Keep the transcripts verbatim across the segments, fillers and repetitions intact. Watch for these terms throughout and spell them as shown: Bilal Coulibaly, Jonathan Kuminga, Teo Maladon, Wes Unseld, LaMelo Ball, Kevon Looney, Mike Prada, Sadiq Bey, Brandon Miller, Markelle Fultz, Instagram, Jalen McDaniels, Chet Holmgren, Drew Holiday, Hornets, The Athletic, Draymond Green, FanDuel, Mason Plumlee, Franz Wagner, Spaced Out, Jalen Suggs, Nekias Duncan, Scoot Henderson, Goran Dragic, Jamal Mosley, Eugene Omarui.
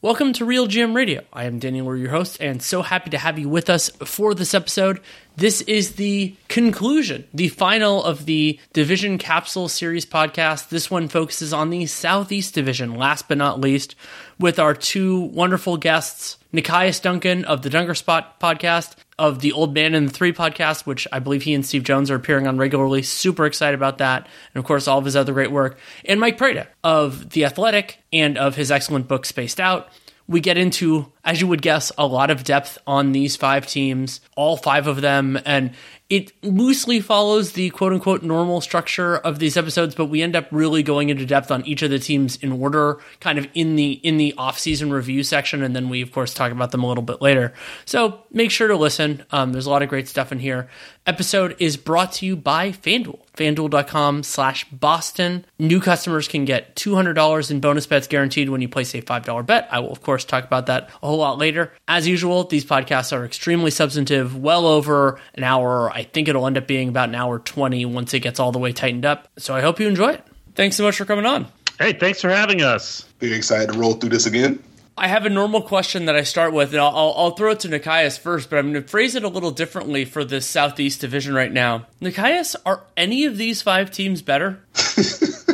Welcome to Real G M Radio. I am Daniel, we're your host, and so happy to have you with us for this episode. This is the conclusion, the final of the Division Capsule Series podcast. This one focuses on the Southeast Division, last but not least, with our two wonderful guests, Nekias Duncan of the Dunker Spot podcast, of the Old Man and the Three podcast, which I believe he and Steve Jones are appearing on regularly. Super excited about that. And of course, all of his other great work. And Mike Prada of The Athletic and of his excellent book, Spaced Out. We get into, as you would guess, a lot of depth on these five teams, all five of them, and it loosely follows the quote-unquote normal structure of these episodes, but we end up really going into depth on each of the teams in order, kind of in the in the off-season review section, and then we, of course, talk about them a little bit later. So make sure to listen. Um, there's a lot of great stuff in here. Episode is brought to you by FanDuel. FanDuel.com slash Boston. New customers can get two hundred dollars in bonus bets guaranteed when you place a five dollars bet. I will, of course, talk about that a whole lot later. As usual, these podcasts are extremely substantive, well over an hour. I think it'll end up being about an hour twenty once it gets all the way tightened up. So I hope you enjoy it. Thanks so much for coming on. Hey, thanks for having us. Big excited to roll through this again. I have a normal question that I start with, and I'll, I'll throw it to Nekias first, but I'm going to phrase it a little differently for this Southeast Division right now. Nekias, are any of these five teams better? It's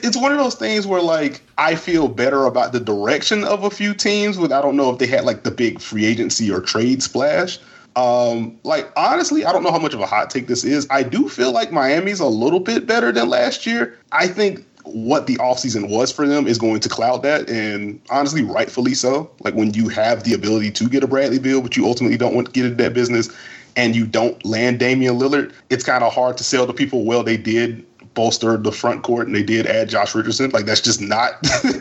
it's one of those things where, like, I feel better about the direction of a few teams with, I don't know if they had, like, the big free agency or trade splash. Um, like, honestly, I don't know how much of a hot take this is. I do feel like Miami's a little bit better than last year. I think what the offseason was for them is going to cloud that, and honestly, rightfully so. Like, when you have the ability to get a Bradley Beal, but you ultimately don't want to get into that business, and you don't land Damian Lillard, it's kind of hard to sell to people, well, they did bolster the front court and they did add Josh Richardson. Like, that's just not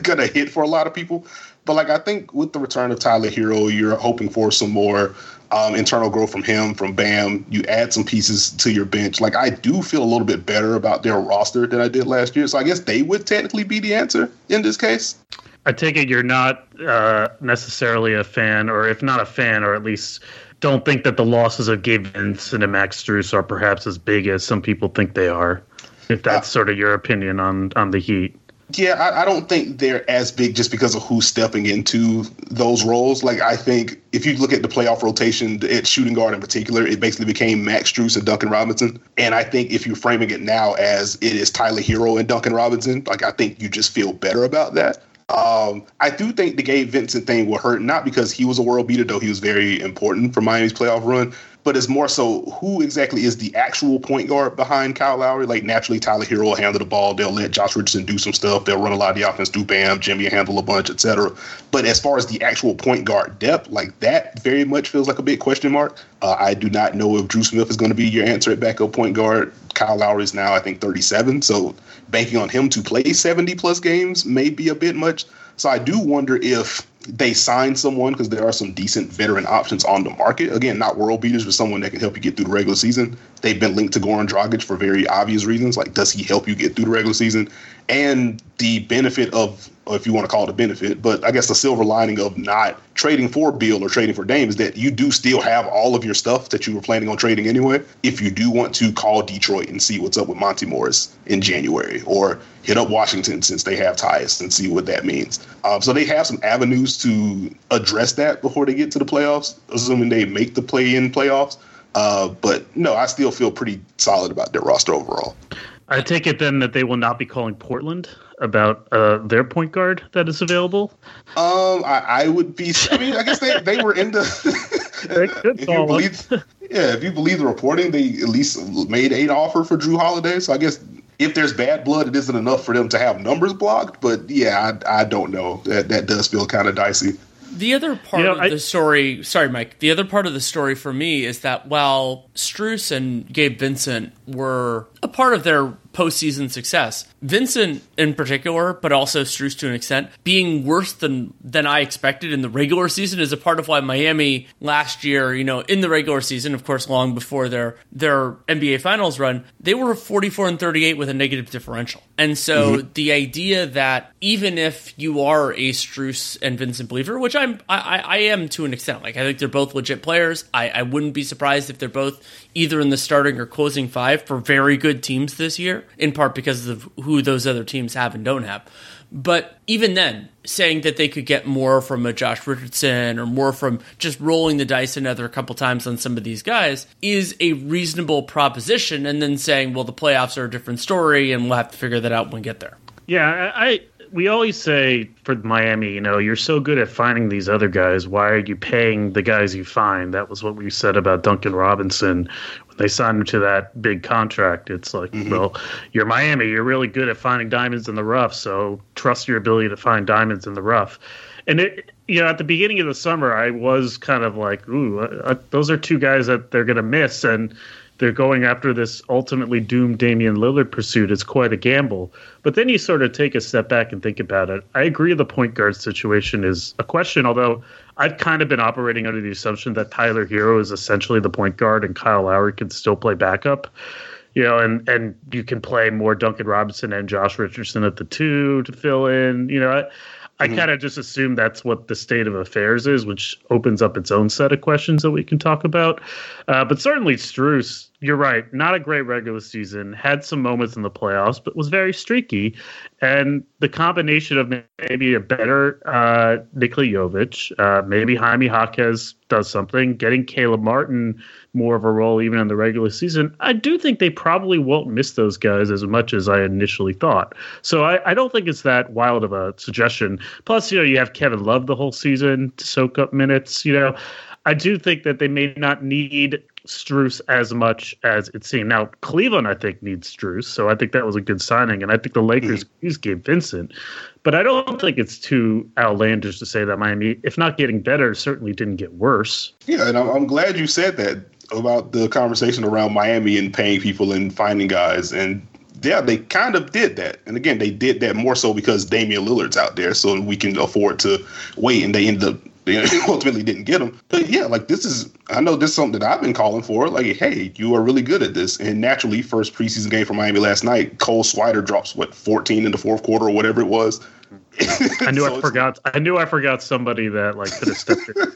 going to hit for a lot of people. But, like, I think with the return of Tyler Hero, you're hoping for some more um, internal growth from him, from Bam. You add some pieces to your bench. Like, I do feel a little bit better about their roster than I did last year. So I guess they would technically be the answer in this case. I take it you're not uh, necessarily a fan, or if not a fan, or at least don't think that the losses of Gabe Vincent and Max Strus are perhaps as big as some people think they are, if that's uh, sort of your opinion on, on the Heat. Yeah, I, I don't think they're as big just because of who's stepping into those roles. Like, I think if you look at the playoff rotation at shooting guard in particular, it basically became Max Strus and Duncan Robinson. And I think if you're framing it now as it is Tyler Hero and Duncan Robinson, like, I think you just feel better about that. Um, I do think the Gabe Vincent thing will hurt, not because he was a world beater, though he was very important for Miami's playoff run, but it's more so who exactly is the actual point guard behind Kyle Lowry. Like, naturally, Tyler Hero will handle the ball. They'll let Josh Richardson do some stuff. They'll run a lot of the offense through Bam. Jimmy will handle a bunch, et cetera. But as far as the actual point guard depth, like, that very much feels like a big question mark. Uh, I do not know if Drew Smith is going to be your answer at backup point guard. Kyle Lowry is now, I think, thirty-seven. So banking on him to play seventy-plus games may be a bit much. So I do wonder if they sign someone, because there are some decent veteran options on the market. Again, not world beaters, but someone that can help you get through the regular season. They've been linked to Goran Dragic for very obvious reasons. Like, does he help you get through the regular season? And the benefit of, or if you want to call it a benefit, but I guess the silver lining of not trading for Beal or trading for Dame is that you do still have all of your stuff that you were planning on trading anyway. If you do want to call Detroit and see what's up with Monty Morris in January, or hit up Washington since they have ties and see what that means. Um, so they have some avenues to address that before they get to the playoffs, assuming they make the play-in playoffs. Uh, but no, I still feel pretty solid about their roster overall. I take it then that they will not be calling Portland about uh, their point guard that is available. Um, I, I would be. I mean, I guess they, they were in the. They could if you believe, yeah, if you believe the reporting, they at least made an offer for Drew Holiday. So I guess if there's bad blood, it isn't enough for them to have numbers blocked. But yeah, I, I don't know. That that does feel kind of dicey. The other part you know, of I, the story, sorry, Mike, the other part of the story for me is that while Strus and Gabe Vincent were a part of their postseason success. Vincent in particular, but also Strus to an extent, being worse than than I expected in the regular season is a part of why Miami last year, you know, in the regular season, of course, long before their their N B A Finals run, they were forty-four and thirty-eight with a negative differential. And so mm-hmm. the idea that even if you are a Strus and Vincent believer, which I'm I, I am to an extent, like I think they're both legit players. I, I wouldn't be surprised if they're both either in the starting or closing five for very good teams this year, in part because of who those other teams have and don't have. But even then, saying that they could get more from a Josh Richardson or more from just rolling the dice another couple times on some of these guys is a reasonable proposition. And then saying, well, the playoffs are a different story and we'll have to figure that out when we get there. Yeah, I... we always say for Miami, you know, you're so good at finding these other guys. Why are you paying the guys you find? That was what we said about Duncan Robinson when they signed him to that big contract. It's like, mm-hmm. well, you're Miami. You're really good at finding diamonds in the rough. So trust your ability to find diamonds in the rough. And, it, you know, at the beginning of the summer, I was kind of like, ooh, uh, those are two guys that they're going to miss. And they're going after this ultimately doomed Damian Lillard pursuit. It's quite a gamble. But then you sort of take a step back and think about it. I agree the point guard situation is a question, although I've kind of been operating under the assumption that Tyler Hero is essentially the point guard and Kyle Lowry can still play backup. You know, and, and you can play more Duncan Robinson and Josh Richardson at the two to fill in. You know, I, I kind of just assume that's what the state of affairs is, which opens up its own set of questions that we can talk about. Uh, but certainly Strus, you're right, not a great regular season, had some moments in the playoffs, but was very streaky. And the combination of maybe a better uh, Nikola Jovic, uh, maybe Jaime Jaquez does something, getting Caleb Martin more of a role even in the regular season, I do think they probably won't miss those guys as much as I initially thought. So I, I don't think it's that wild of a suggestion. Plus, you know, you have Kevin Love the whole season to soak up minutes. You know, I do think that they may not need Strus as much as it seemed. Now, Cleveland, I think, needs Strus, so I think that was a good signing, and I think the Lakers used Gabe Vincent. But I don't think it's too outlandish to say that Miami, if not getting better, certainly didn't get worse. Yeah, and I'm, I'm glad you said that about the conversation around Miami and paying people and finding guys. And, yeah, they kind of did that. And, again, they did that more so because Damian Lillard's out there, so we can afford to wait, and they end up they ultimately didn't get him. But yeah, like this is, I know this is something that I've been calling for. Like, hey, you are really good at this. And naturally, first preseason game for Miami last night, Cole Swider drops, what, fourteen in the fourth quarter or whatever it was. I knew so I forgot. I knew I forgot somebody that like could have stepped in.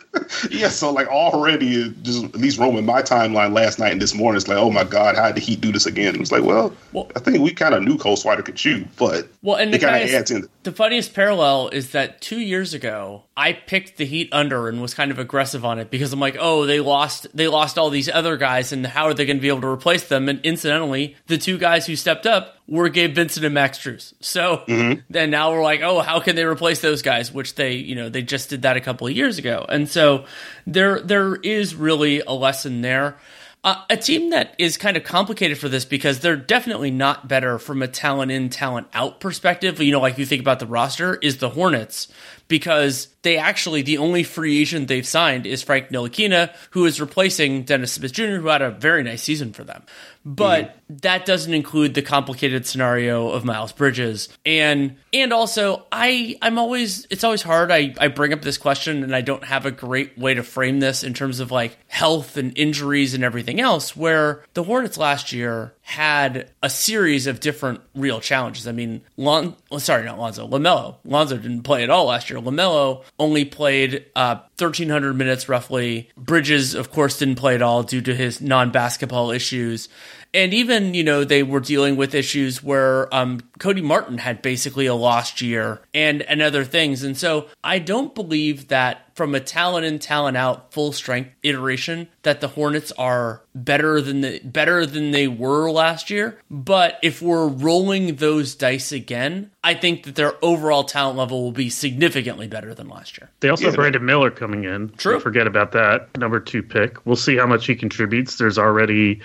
Yeah, so like already, just at least roaming my timeline last night and this morning, it's like, oh my God, how did the Heat do this again? It was like, well, well I think we kind of knew Cole Swider could shoot, but well, and the kind of adds in. The funniest parallel is that two years ago, I picked the Heat under and was kind of aggressive on it because I'm like, oh, they lost, they lost all these other guys, and how are they going to be able to replace them? And incidentally, the two guys who stepped up were Gabe Vincent and Max Strus. So mm-hmm. then now we're like, oh, how can they replace those guys? Which they, you know, they just did that a couple of years ago. And so there, there is really a lesson there. Uh, a team that is kind of complicated for this because they're definitely not better from a talent in, talent out perspective. You know, like you think about the roster is the Hornets, because they actually, the only free agent they've signed is Frank Ntilikina, who is replacing Dennis Smith Junior, who had a very nice season for them. But mm-hmm. that doesn't include the complicated scenario of Miles Bridges. And and also, I, I'm always, it's always hard. I, I bring up this question and I don't have a great way to frame this in terms of like health and injuries and everything else, where the Hornets last year had a series of different real challenges. I mean, Lon- sorry, not Lonzo, LaMelo. Lonzo didn't play at all last year. LaMelo only played uh, thirteen hundred minutes roughly. Bridges, of course, didn't play at all due to his non-basketball issues. And even, you know, they were dealing with issues where um, Cody Martin had basically a lost year and, and other things. And so I don't believe that from a talent in, talent out, full strength iteration, that the Hornets are better than the, better than they were last year. But if we're rolling those dice again, I think that their overall talent level will be significantly better than last year. They also have Brandon Miller coming in. True. Don't forget about that. Number two pick. We'll see how much he contributes. There's already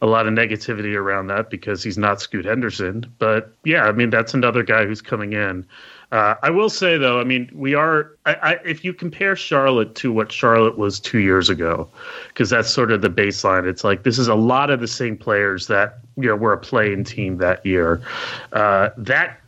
a lot of negativity around that because he's not Scoot Henderson. But yeah, I mean, that's another guy who's coming in. Uh, I will say, though, I mean, we are I, I, if you compare Charlotte to what Charlotte was two years ago, because that's sort of the baseline. It's like this is a lot of the same players that, you know, were a play-in team that year. Uh, that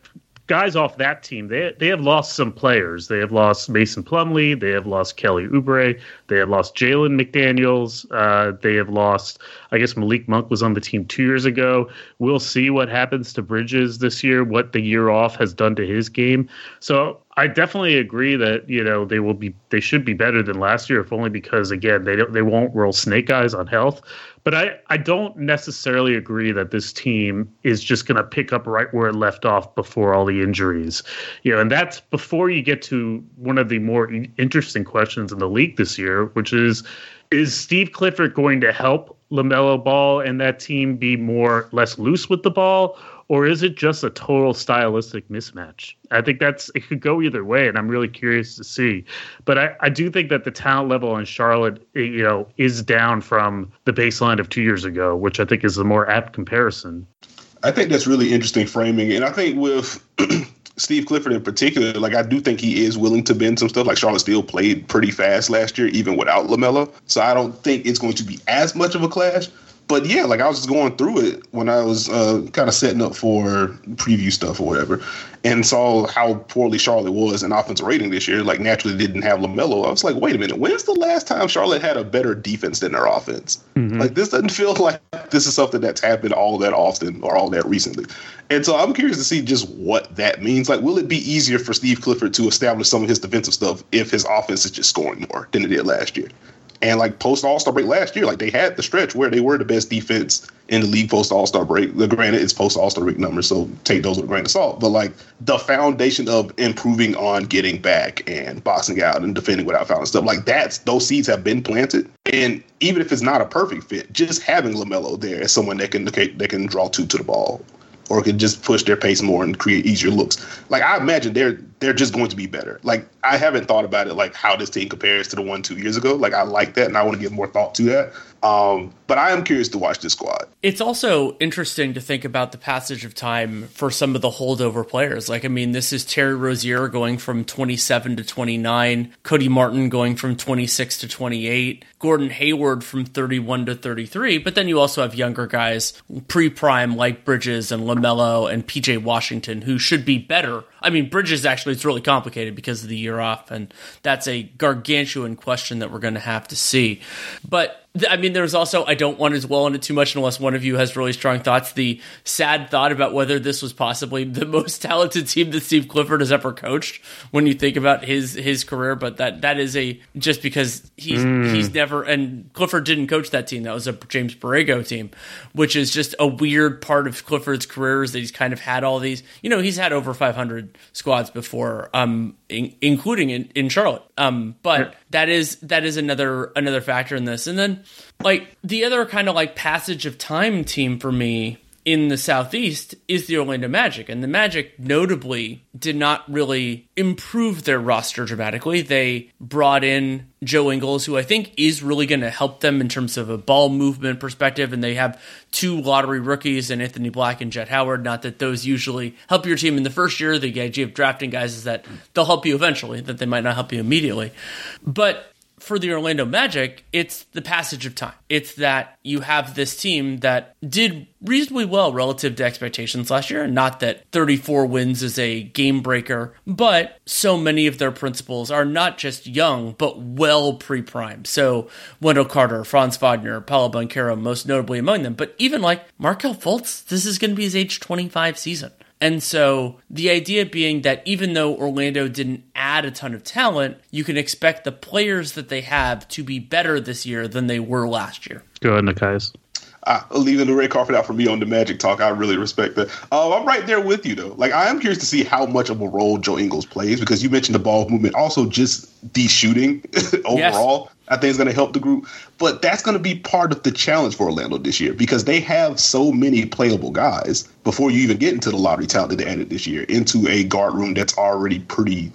guys off that team, they they have lost some players. They have lost Mason Plumlee. They have lost Kelly Oubre. They have lost Jalen McDaniels. Uh, they have lost, I guess, Malik Monk was on the team two years ago. We'll see what happens to Bridges this year, what the year off has done to his game. So I definitely agree that, you know, they will be, they should be better than last year, if only because, again, they don't, they won't roll snake eyes on health. But I, I don't necessarily agree that this team is just going to pick up right where it left off before all the injuries, you know, and that's before you get to one of the more interesting questions in the league this year, which is, is Steve Clifford going to help LaMelo Ball and that team be more less loose with the ball? Or is it just a total stylistic mismatch? I think that's it could go either way, and I'm really curious to see. But I, I do think that the talent level in Charlotte, you know, is down from the baseline of two years ago, which I think is the more apt comparison. I think that's really interesting framing, and I think with Steve Clifford in particular, like I do think he is willing to bend some stuff. Like Charlotte still played pretty fast last year, even without LaMelo. So I don't think it's going to be as much of a clash. But yeah, like I was just going through it when I was uh, kind of setting up for preview stuff or whatever, and saw how poorly Charlotte was in offensive rating this year. Like naturally didn't have LaMelo. I was like, wait a minute, when's the last time Charlotte had a better defense than their offense? Mm-hmm. Like this doesn't feel like this is something that's happened all that often or all that recently. And so I'm curious to see just what that means. Like, will it be easier for Steve Clifford to establish some of his defensive stuff if his offense is just scoring more than it did last year? And, like, post-All-Star break last year, like, they had the stretch where they were the best defense in the league post-All-Star break. Granted, it's post-All-Star break numbers, so take those with a grain of salt. But, like, the foundation of improving on getting back and boxing out and defending without fouling stuff, like, that's those seeds have been planted. And even if it's not a perfect fit, just having LaMelo there as someone that can that can draw two to the ball or can just push their pace more and create easier looks. Like, I imagine they're they're just going to be better. Like, I haven't thought about it, like, how this team compares to the one two years ago. Like, I like that, and I want to give more thought to that. Um, but I am curious to watch this squad. It's also interesting to think about the passage of time for some of the holdover players. Like, I mean, this is Terry Rozier going from twenty-seven to twenty-nine, Cody Martin going from twenty-six to twenty-eight, Gordon Hayward from thirty-one to thirty-three, but then you also have younger guys pre-prime like Bridges and LaMelo and P J Washington, who should be better. I mean, Bridges, actually, it's really complicated because of the year off, and that's a gargantuan question that we're going to have to see. But I mean, there's also, I don't want to dwell on it too much unless one of you has really strong thoughts, the sad thought about whether this was possibly the most talented team that Steve Clifford has ever coached when you think about his his career. But that that is a, just because he's mm. he's never, and Clifford didn't coach that team. That was a James Borrego team, which is just a weird part of Clifford's career, is that he's kind of had all these, you know, he's had over five hundred squads before, um, in, including in, in Charlotte. Um, but yeah. that is, that is another, another factor in this. And then, like, the other kind of like passage of time team for me in the Southeast is the Orlando Magic, and the Magic notably did not really improve their roster dramatically. They brought in Joe Ingles, who I think is really going to help them in terms of a ball movement perspective, and they have two lottery rookies in Anthony Black and Jet Howard. Not that those usually help your team in the first year. The idea of drafting guys is that they'll help you eventually, that they might not help you immediately. But for the Orlando Magic, it's the passage of time. It's that you have this team that did reasonably well relative to expectations last year. Not that thirty-four wins is a game breaker, but so many of their principals are not just young, but well pre-prime. So Wendell Carter, Franz Wagner, Paolo Banchero, most notably among them. But even like Markelle Fultz, this is going to be his age twenty-five season. And so the idea being that even though Orlando didn't add a ton of talent, you can expect the players that they have to be better this year than they were last year. Go ahead, Nekias. Uh, leaving the red carpet out for me on the Magic talk, I really respect that. Uh, I'm right there with you, though. Like, I am curious to see how much of a role Joe Ingles plays, because you mentioned the ball movement, also just the shooting overall. Yes. I think it's going to help the group. But that's going to be part of the challenge for Orlando this year, because they have so many playable guys before you even get into the lottery talent that they added this year, into a guard room that's already pretty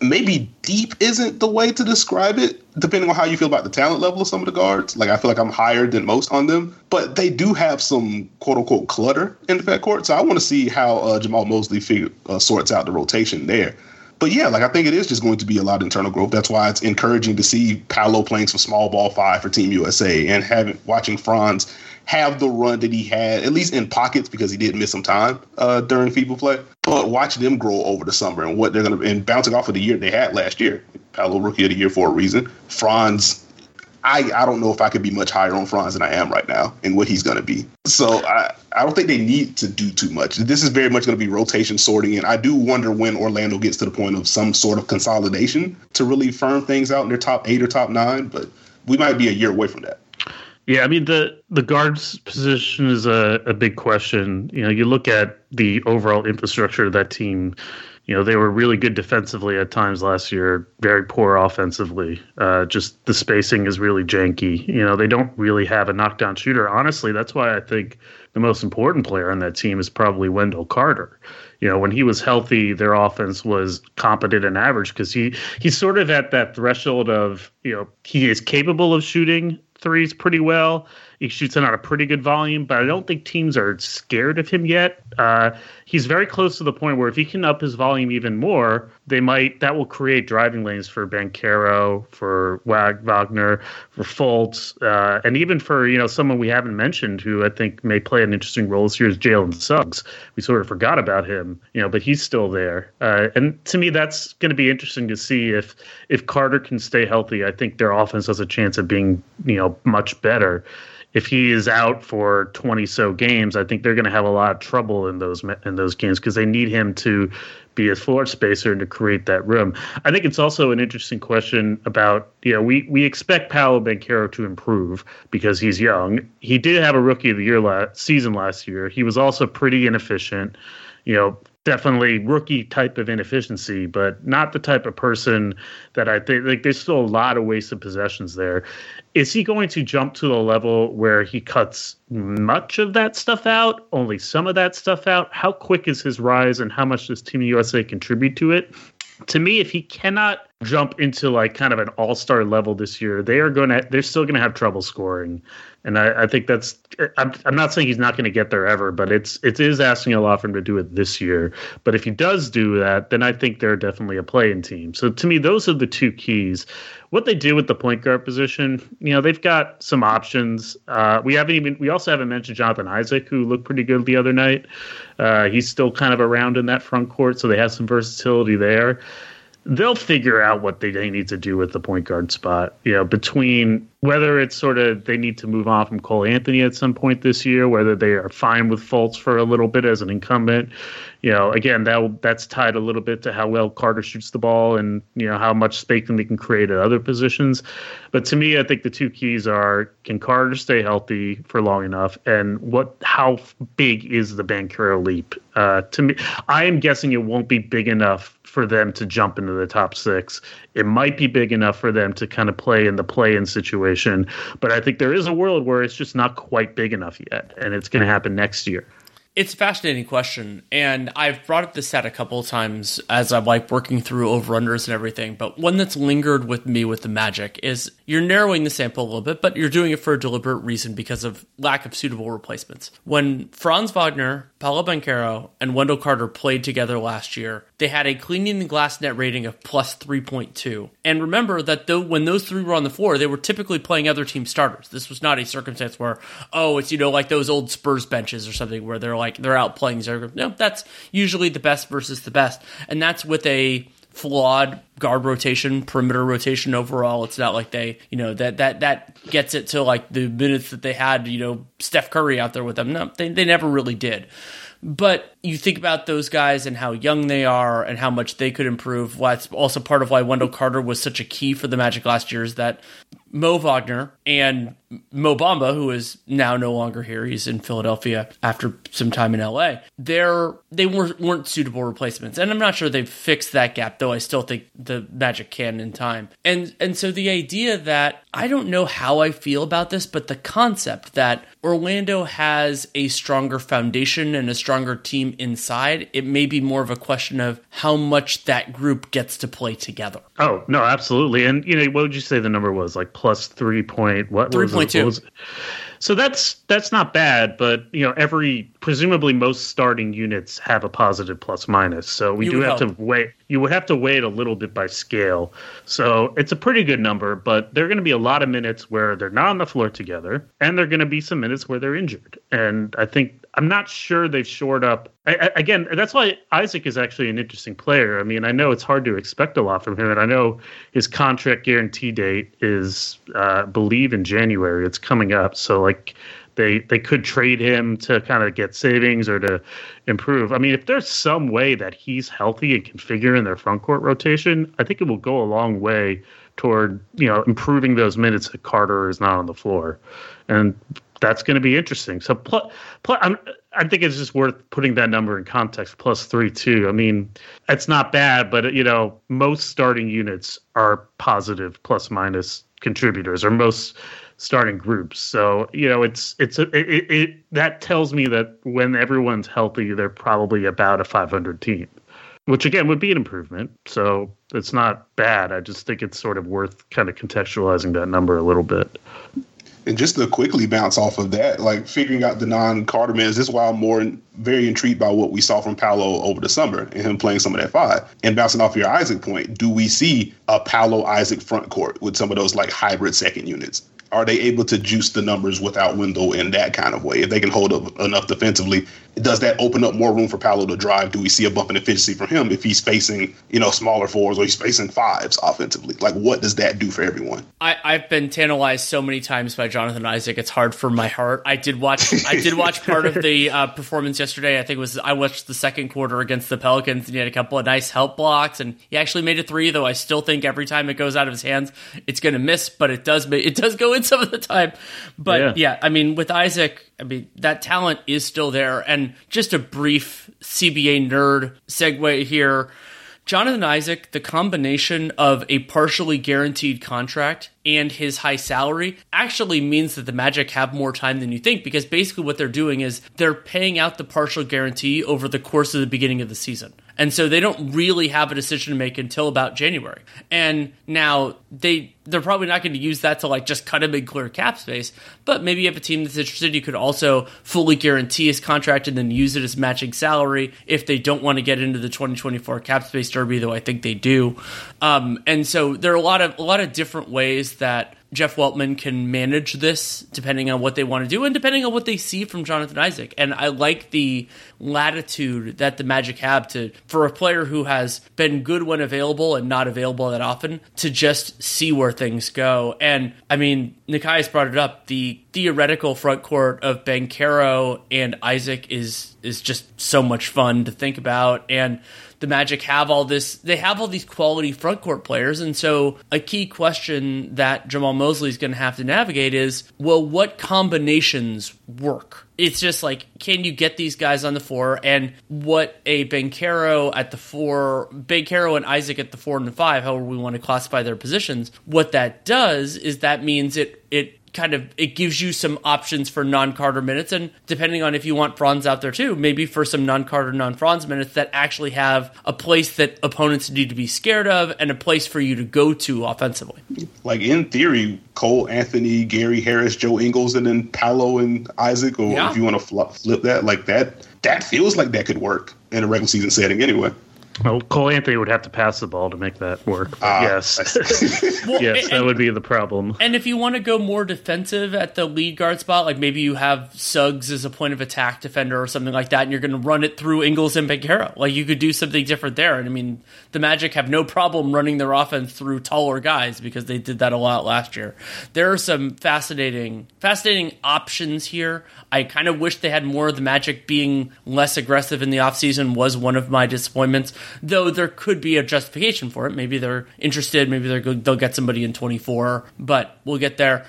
maybe deep isn't the way to describe it, depending on how you feel about the talent level of some of the guards. Like, I feel like I'm higher than most on them, but they do have some quote-unquote clutter in the backcourt. So I want to see how uh, Jamal Mosley figure, uh, sorts out the rotation there. But yeah, like I think it is just going to be a lot of internal growth. That's why it's encouraging to see Paolo playing some small ball five for Team U S A and having watching Franz have the run that he had, at least in pockets, because he did miss some time uh, during FIBA play. But watch them grow over the summer and what they're going to and bouncing off of the year they had last year. Paolo Rookie of the Year for a reason. Franz, I, I don't know if I could be much higher on Franz than I am right now and what he's going to be. So I, I don't think they need to do too much. This is very much going to be rotation sorting. And I do wonder when Orlando gets to the point of some sort of consolidation to really firm things out in their top eight or top nine. But we might be a year away from that. Yeah, I mean, the, the guards position is a, a big question. You know, you look at the overall infrastructure of that team. You know, they were really good defensively at times last year, very poor offensively. Uh, just the spacing is really janky. You know, they don't really have a knockdown shooter. Honestly, that's why I think the most important player on that team is probably Wendell Carter. You know, when he was healthy, their offense was competent and average because he he's sort of at that threshold of, you know, he is capable of shooting threes pretty well. He shoots it on a pretty good volume, but I don't think teams are scared of him yet. Uh, he's very close to the point where if he can up his volume even more, they might that will create driving lanes for Banchero, for Wagner, for Fultz, uh, and even for you know someone we haven't mentioned who I think may play an interesting role this year is Jalen Suggs. We sort of forgot about him, you know, but he's still there. Uh, and to me, that's going to be interesting to see if if Carter can stay healthy. I think their offense has a chance of being you know much better. If he is out for twenty so games, I think they're going to have a lot of trouble in those in those games because they need him to be a floor spacer and to create that room. I think it's also an interesting question about, you know, we, we expect Paolo Banchero to improve because he's young. He did have a rookie of the year last season last year. He was also pretty inefficient, you know, definitely rookie type of inefficiency, but not the type of person that I think like there's still a lot of wasted possessions there. Is he going to jump to the level where he cuts much of that stuff out, only some of that stuff out? How quick is his rise and how much does Team U S A contribute to it? To me, if he cannot jump into like kind of an all-star level this year, they are going to, they're still going to have trouble scoring. And I, I think that's, I'm, I'm not saying he's not going to get there ever, but it's, it is asking a lot for him to do it this year. But if he does do that, then I think they're definitely a play-in team. So to me, those are the two keys. What they do with the point guard position, you know, they've got some options. Uh, we haven't even, we also haven't mentioned Jonathan Isaac, who looked pretty good the other night. Uh, he's still kind of around in that front court, so they have some versatility there. They'll figure out what they, they need to do with the point guard spot, you know, between whether it's sort of they need to move on from Cole Anthony at some point this year, whether they are fine with Fultz for a little bit as an incumbent. You know, again, that that's tied a little bit to how well Carter shoots the ball and, you know, how much spacing they can create at other positions. But to me, I think the two keys are can Carter stay healthy for long enough and what how big is the Banchero leap? Uh, to me, I am guessing it won't be big enough for them to jump into the top six. It might be big enough for them to kind of play in the play-in situation. But I think there is a world where it's just not quite big enough yet, and it's going to happen next year. It's a fascinating question, and I've brought up this stat a couple of times as I'm like working through over-unders and everything, but one that's lingered with me with the Magic is you're narrowing the sample a little bit, but you're doing it for a deliberate reason because of lack of suitable replacements. When Franz Wagner, Paolo Banchero, and Wendell Carter played together last year, they had a cleaning the glass net rating of plus three point two. And remember that though when those three were on the floor, they were typically playing other team starters. This was not a circumstance where, oh, it's, you know, like those old Spurs benches or something where they're like, Like they're out playing zero. No, that's usually the best versus the best. And that's with a flawed guard rotation, perimeter rotation overall. It's not like they, you know, that that that gets it to like the minutes that they had, you know, Steph Curry out there with them. No, they, they never really did. But you think about those guys and how young they are and how much they could improve. That's also part of why Wendell Carter was such a key for the Magic last year is that Mo Wagner and Mo Bamba, who is now no longer here, he's in Philadelphia after some time in L A, they're, they weren't, weren't suitable replacements. And I'm not sure they've fixed that gap, though I still think the Magic can in time. And and so the idea that I don't know how I feel about this, but the concept that Orlando has a stronger foundation and a stronger team inside, it may be more of a question of how much that group gets to play together. Oh, no, absolutely. And, you know, what would you say the number was? Like plus three point, what? three point two. So that's that's not bad, but you know, every presumably most starting units have a positive plus minus. So we you do have help. to weigh you would have to weigh it a little bit by scale. So it's a pretty good number, but there are going to be a lot of minutes where they're not on the floor together, and there are going to be some minutes where they're injured. And I think I'm not sure they've shored up. I, I, again, that's why Isaac is actually an interesting player. I mean, I know it's hard to expect a lot from him, and I know his contract guarantee date is, uh, believe, in January. It's coming up, so like they they could trade him to kind of get savings or to improve. I mean, if there's some way that he's healthy and can figure in their frontcourt rotation, I think it will go a long way toward, you know, improving those minutes that Carter is not on the floor, and that's going to be interesting. So pl- pl- I'm, I think it's just worth putting that number in context, plus three, too. I mean, it's not bad, but, you know, most starting units are positive plus minus contributors, or most starting groups. So, you know, it's it's a, it, it that tells me that when everyone's healthy, they're probably about a five hundred team, which, again, would be an improvement. So it's not bad. I just think it's sort of worth kind of contextualizing that number a little bit. And just to quickly bounce off of that, like figuring out the non-Carter minutes, this is why I'm more very intrigued by what we saw from Paolo over the summer and him playing some of that five. And bouncing off your Isaac point, do we see a Paolo Isaac front court with some of those like hybrid second units? Are they able to juice the numbers without Wendell in that kind of way? If they can hold up enough defensively, does that open up more room for Paolo to drive? Do we see a bump in efficiency from him if he's facing, you know, smaller fours or he's facing fives offensively? Like, what does that do for everyone? I, I've been tantalized so many times by Jonathan Isaac. It's hard for my heart. I did watch I did watch part of the uh, performance yesterday. I think it was I watched the second quarter against the Pelicans, and he had a couple of nice help blocks, and he actually made a three, though I still think every time it goes out of his hands, it's going to miss, but it does it does go in some of the time. But yeah, yeah I mean, with Isaac, I mean, that talent is still there. And just a brief C B A nerd segue here. Jonathan Isaac, the combination of a partially guaranteed contract and his high salary actually means that the Magic have more time than you think, because basically what they're doing is they're paying out the partial guarantee over the course of the beginning of the season. And so they don't really have a decision to make until about January. And now they, they're probably not going to use that to like just cut him and clear cap space, but maybe you have a team that's interested. You could also fully guarantee his contract and then use it as matching salary if they don't want to get into the twenty twenty-four cap space derby, though I think they do. Um, and so there are a lot of, a lot of different ways that Jeff Weltman can manage this depending on what they want to do and depending on what they see from Jonathan Isaac. And I like the latitude that the Magic have to, for a player who has been good when available and not available that often, to just see where things go. And I mean, Nekias brought it up. The theoretical front court of Banchero and Isaac is is just so much fun to think about. And the Magic have all this, they have all these quality frontcourt players. And so a key question that Jamal Mosley is going to have to navigate is, well, what combinations work? It's just like, can you get these guys on the four? And what a Banchero at the four, Banchero and Isaac at the four and the five, however we want to classify their positions, what that does is that means it, it, kind of, it gives you some options for non-Carter minutes, and depending on if you want Franz out there too, maybe for some non-Carter, non-Franz minutes that actually have a place that opponents need to be scared of and a place for you to go to offensively. Like in theory, Cole Anthony, Gary Harris, Joe Ingles, and then Paolo and Isaac, or yeah. if you want to flip, flip that, like that, that feels like that could work in a regular season setting anyway. Well, Cole Anthony would have to pass the ball to make that work. Uh, yes, well, yes, and, that would be the problem. And if you want to go more defensive at the lead guard spot, like maybe you have Suggs as a point of attack defender or something like that, and you're going to run it through Ingles and Banchero. Like you could do something different there. And I mean, the Magic have no problem running their offense through taller guys because they did that a lot last year. There are some fascinating, fascinating options here. I kind of wish they had more of the Magic being less aggressive in the offseason was one of my disappointments. Though there could be a justification for it. Maybe they're interested. Maybe they're good. They'll get somebody in twenty-four, but we'll get there.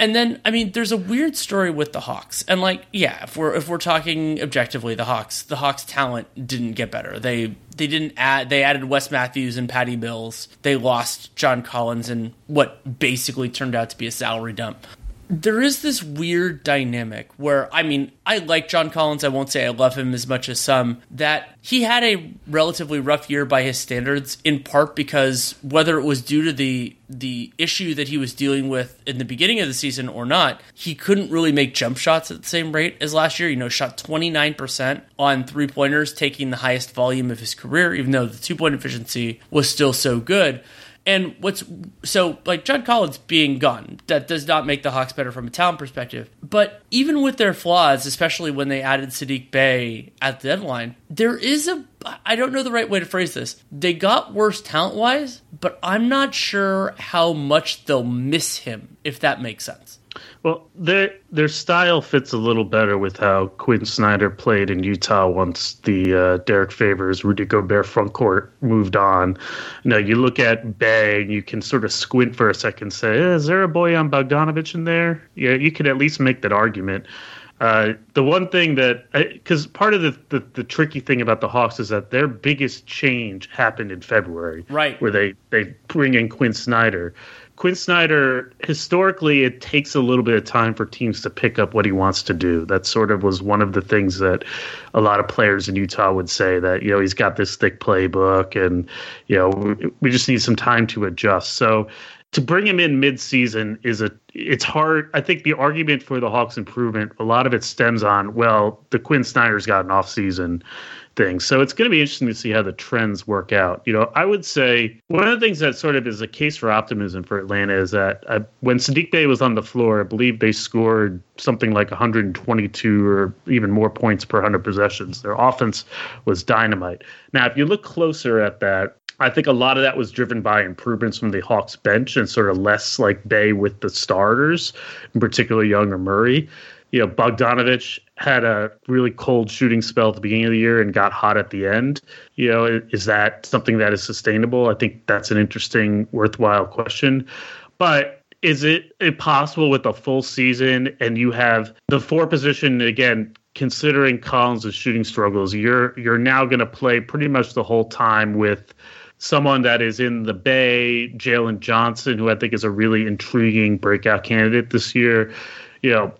And then, I mean, there's a weird story with the Hawks. And, like, yeah, if we're if we're talking objectively, the Hawks, the Hawks' talent didn't get better. They they didn't add. They added Wes Matthews and Patty Mills. They lost John Collins in what basically turned out to be a salary dump. There is this weird dynamic where, I mean, I like John Collins. I won't say I love him as much as some. That he had a relatively rough year by his standards, in part because whether it was due to the the issue that he was dealing with in the beginning of the season or not, he couldn't really make jump shots at the same rate as last year. You know, shot twenty-nine percent on three-pointers, taking the highest volume of his career, even though the two-point efficiency was still so good. And what's so like John Collins being gone, that does not make the Hawks better from a talent perspective. But even with their flaws, especially when they added Sadiq Bey at the deadline, there is a, I don't know the right way to phrase this. They got worse talent wise, but I'm not sure how much they'll miss him, if that makes sense. Well, their their style fits a little better with how Quinn Snyder played in Utah once the uh, Derek Favors, Rudy Gobert front court moved on. Now, you look at Bey, you can sort of squint for a second and say, eh, is there a Bojan Bogdanovic in there? Yeah, you could at least make that argument. Uh, the one thing that, because part of the, the, the tricky thing about the Hawks is that their biggest change happened in February, right? Where they, they bring in Quinn Snyder. Quinn Snyder, historically, it takes a little bit of time for teams to pick up what he wants to do. That sort of was one of the things that a lot of players in Utah would say, that, you know, he's got this thick playbook and, you know, we just need some time to adjust. So to bring him in midseason is a it's hard. I think the argument for the Hawks' improvement, a lot of it stems on, well, the Quinn Snyder's got an offseason thing. So it's going to be interesting to see how the trends work out. You know, I would say one of the things that sort of is a case for optimism for Atlanta is that uh, when Sadiq Bey was on the floor, I believe they scored something like one hundred twenty-two or even more points per one hundred possessions. Their offense was dynamite. Now, if you look closer at that, I think a lot of that was driven by improvements from the Hawks bench and sort of less like Bey with the starters, in particular Young or Murray. You know, Bogdanović had a really cold shooting spell at the beginning of the year and got hot at the end. You know, is that something that is sustainable? I think that's an interesting, worthwhile question. But is it impossible with a full season and you have the four position, again, considering Collins' shooting struggles, you're you're now going to play pretty much the whole time with someone that is in the Bey, Jalen Johnson, who I think is a really intriguing breakout candidate this year, you know,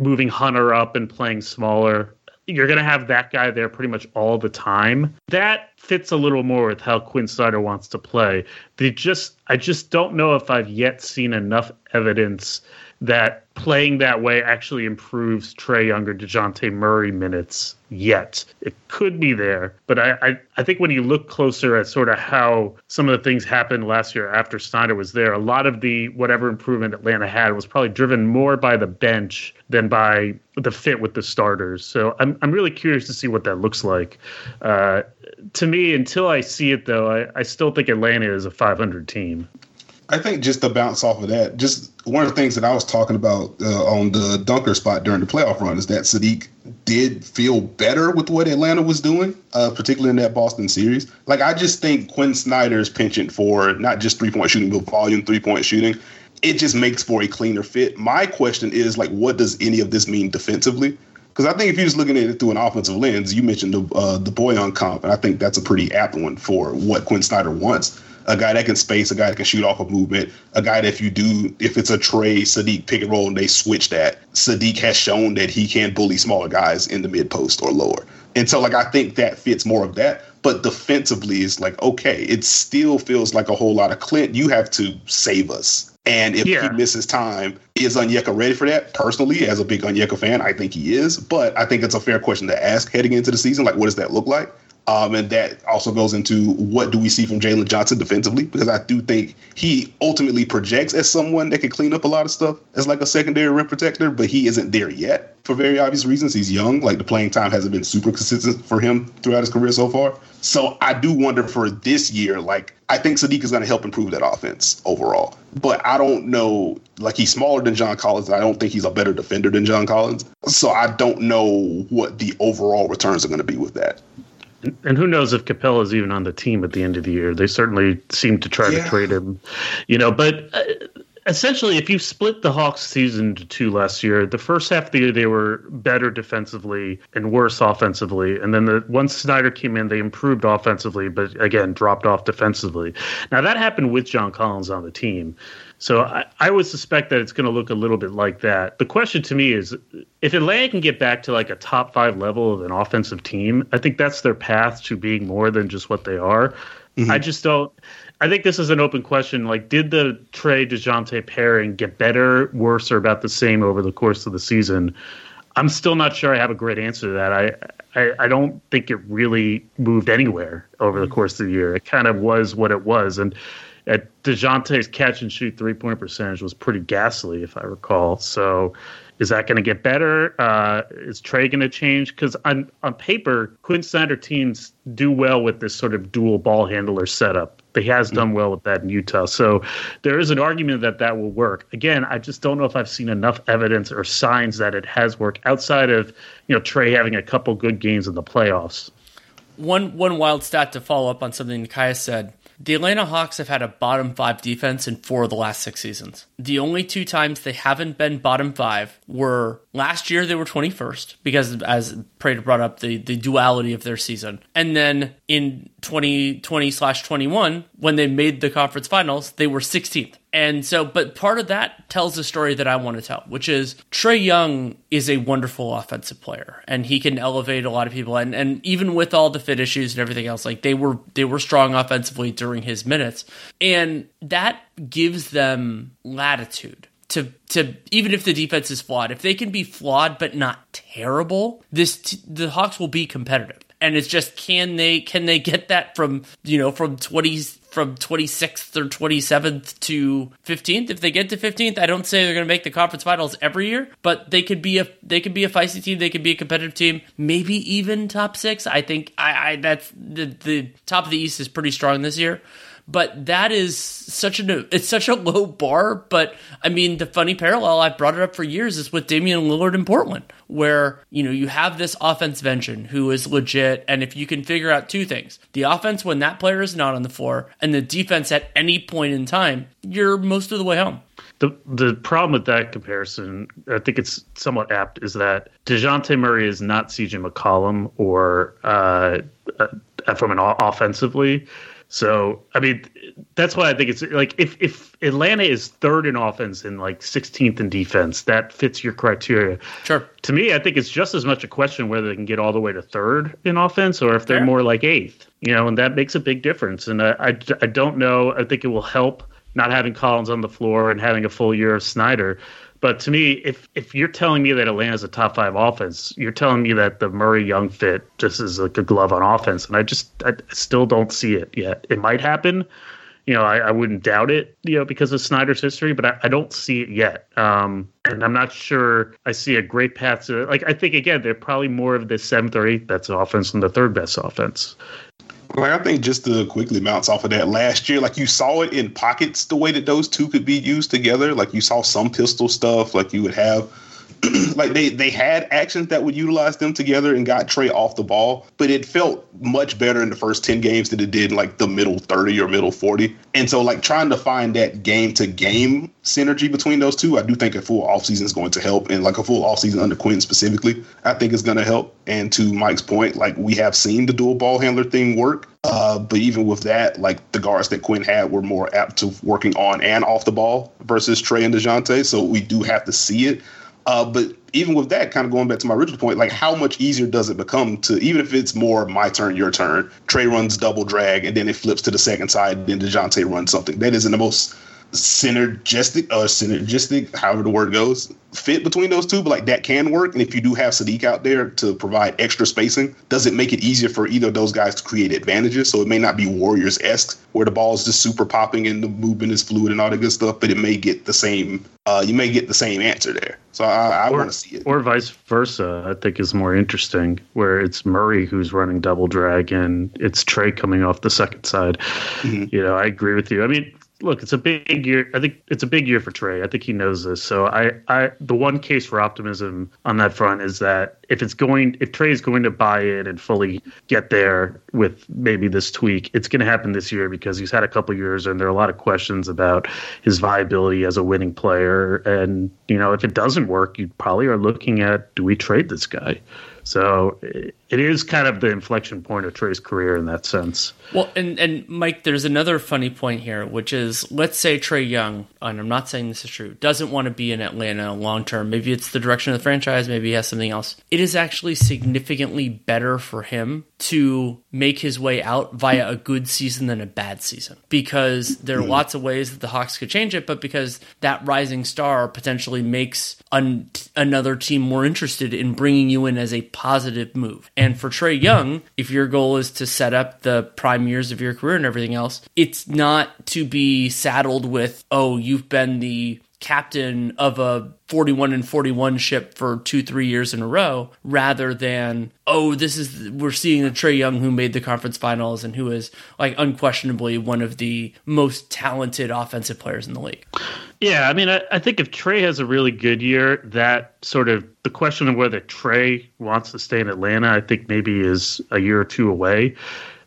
moving Hunter up and playing smaller. You're going to have that guy there pretty much all the time. That fits a little more with how Quinn Snyder wants to play. They just, I just don't know if I've yet seen enough evidence that playing that way actually improves Trae Young or DeJounte Murray minutes yet. It could be there, but I, I, I think when you look closer at sort of how some of the things happened last year after Snyder was there, a lot of the whatever improvement Atlanta had was probably driven more by the bench than by the fit with the starters. So I'm I'm really curious to see what that looks like. Uh, to me, until I see it, though, I, I still think Atlanta is a five hundred team. I think just to bounce off of that, just one of the things that I was talking about uh, on the Dunker Spot during the playoff run is that Sadiq did feel better with what Atlanta was doing, uh, particularly in that Boston series. Like, I just think Quinn Snyder's penchant for not just three-point shooting, but volume three-point shooting, it just makes for a cleaner fit. My question is, like, what does any of this mean defensively? Because I think if you're just looking at it through an offensive lens, you mentioned the, uh, the Bojan comp, and I think that's a pretty apt one for what Quinn Snyder wants. A guy that can space, a guy that can shoot off a movement, a guy that if you do, if it's a Trae, Sadiq pick and roll and they switch that, Sadiq has shown that he can bully smaller guys in the mid post or lower. And so, like, I think that fits more of that. But defensively, it's like, okay, it still feels like a whole lot of Clint. You have to save us. And if yeah. he misses time, is Onyeka ready for that? Personally, as a big Onyeka fan, I think he is. But I think it's a fair question to ask heading into the season. Like, what does that look like? Um, and that also goes into what do we see from Jalen Johnson defensively, because I do think he ultimately projects as someone that can clean up a lot of stuff as like a secondary rim protector, but he isn't there yet for very obvious reasons. He's young. Like, the playing time hasn't been super consistent for him throughout his career so far. So I do wonder for this year, like, I think Sadiq is going to help improve that offense overall. But I don't know, like, he's smaller than John Collins. And I don't think he's a better defender than John Collins. So I don't know what the overall returns are going to be with that. And who knows if Capella's even on the team at the end of the year. They certainly seem to try yeah. to trade him, you know, but uh, essentially, if you split the Hawks season to two last year, the first half of the year they were better defensively and worse offensively. And then the, once Snyder came in, they improved offensively, but again, dropped off defensively. Now, that happened with John Collins on the team. So I, I would suspect that it's going to look a little bit like that. The question to me is, if Atlanta can get back to like a top five level of an offensive team, I think that's their path to being more than just what they are. Mm-hmm. I just don't. I think this is an open question. Like, did the Trey DeJounte pairing get better, worse, or about the same over the course of the season? I'm still not sure I have a great answer to that. I, I, I don't think it really moved anywhere over the course of the year. It kind of was what it was. And at DeJounte's catch-and-shoot three-point percentage was pretty ghastly, if I recall. So is that going to get better? Uh, is Trey going to change? Because on, on paper, Quinn Snyder teams do well with this sort of dual ball handler setup. He has done well with that in Utah. So there is an argument that that will work. Again, I just don't know if I've seen enough evidence or signs that it has worked outside of, you know, Trey having a couple good games in the playoffs. One one wild stat to follow up on something Nekias said. The Atlanta Hawks have had a bottom five defense in four of the last six seasons. The only two times they haven't been bottom five were last year they were twenty-first because, as Prada brought up, the, the duality of their season. And then in twenty twenty slash twenty-one, when they made the conference finals, they were sixteenth. And so, but part of that tells a story that I want to tell, which is Trae Young is a wonderful offensive player, and he can elevate a lot of people. And and even with all the fit issues and everything else, like they were they were strong offensively during his minutes, and that gives them latitude to to even if the defense is flawed, if they can be flawed but not terrible, this t- the Hawks will be competitive. And it's just can they can they get that from you know from twenties. From twenty-sixth or twenty-seventh to fifteenth. If they get to fifteenth, I don't say they're going to make the conference finals every year, but they could be a they could be a feisty team. They could be a competitive team. Maybe even top six. I think I, I that's the the top of the East is pretty strong this year. But that is such a it's such a low bar. But I mean, the funny parallel I've brought it up for years is with Damian Lillard in Portland, where you know you have this offensive engine who is legit, and if you can figure out two things: the offense when that player is not on the floor, and the defense at any point in time, you're most of the way home. The the problem with that comparison, I think it's somewhat apt, is that DeJounte Murray is not C J McCollum or uh, from an offensively. So, I mean, that's why I think it's like if, if Atlanta is third in offense and like sixteenth in defense, that fits your criteria. Sure. To me, I think it's just as much a question whether they can get all the way to third in offense or if they're yeah. more like eighth, you know, and that makes a big difference. And I, I, I don't know. I think it will help not having Collins on the floor and having a full year of Snyder. But to me, if if you're telling me that Atlanta's a top five offense, you're telling me that the Murray-Young fit just is like a glove on offense, and I just I still don't see it yet. It might happen, you know. I, I wouldn't doubt it, you know, because of Snyder's history, but I, I don't see it yet, um, and I'm not sure I see a great path to. Like I think again, they're probably more of the seventh or eighth best offense than the third best offense. Like, I think just to quickly bounce off of that last year, like you saw it in pockets, the way that those two could be used together. Like you saw some pistol stuff, like you would have like they, they had actions that would utilize them together and got Trey off the ball. But it felt much better in the first ten games than it did in like the middle thirty or middle forty. And so like trying to find that game to game synergy between those two, I do think a full offseason is going to help. And like a full offseason under Quinn specifically, I think is going to help. And to Mike's point, like we have seen the dual ball handler thing work. Uh, but even with that, like the guards that Quinn had were more apt to working on and off the ball versus Trey and DeJounte. So we do have to see it. Uh, but even with that, kind of going back to my original point, like how much easier does it become to, even if it's more my turn, your turn, Trey runs double drag and then it flips to the second side, then DeJounte runs something. That isn't the most synergistic or synergistic, however the word goes, fit between those two, but like that can work. And if you do have Sadiq out there to provide extra spacing, does it make it easier for either of those guys to create advantages? So it may not be Warriors-esque where the ball is just super popping and the movement is fluid and all that good stuff, but it may get the same, uh, you may get the same answer there. So I, I want to see it. Or vice versa, I think is more interesting, where it's Murray who's running double drag and it's Trey coming off the second side. Mm-hmm. You know, I agree with you. I mean, look, it's a big year. I think it's a big year for Trey. I think he knows this. So I, I, the one case for optimism on that front is that if it's going, if Trey is going to buy in and fully get there with maybe this tweak, it's going to happen this year, because he's had a couple of years and there are a lot of questions about his viability as a winning player. And, you know, if it doesn't work, you probably are looking at, do we trade this guy? So it is kind of the inflection point of Trey's career in that sense. Well, and, and Mike, there's another funny point here, which is, let's say Trae Young, and I'm not saying this is true, doesn't want to be in Atlanta long term. Maybe it's the direction of the franchise. Maybe he has something else. It is actually significantly better for him to make his way out via a good season than a bad season, because there are lots of ways that the Hawks could change it, but because that rising star potentially makes an, another team more interested in bringing you in as a positive move. And for Trae Young, if your goal is to set up the prime years of your career and everything else, it's not to be saddled with, oh, you've been the captain of a forty-one and forty-one ship for two, three years in a row, rather than, oh, this is, we're seeing the Trae Young who made the conference finals and who is, like, unquestionably one of the most talented offensive players in the league. Yeah, I mean, I, I think if Trae has a really good year, that sort of the question of whether Trae wants to stay in Atlanta, I think maybe is a year or two away.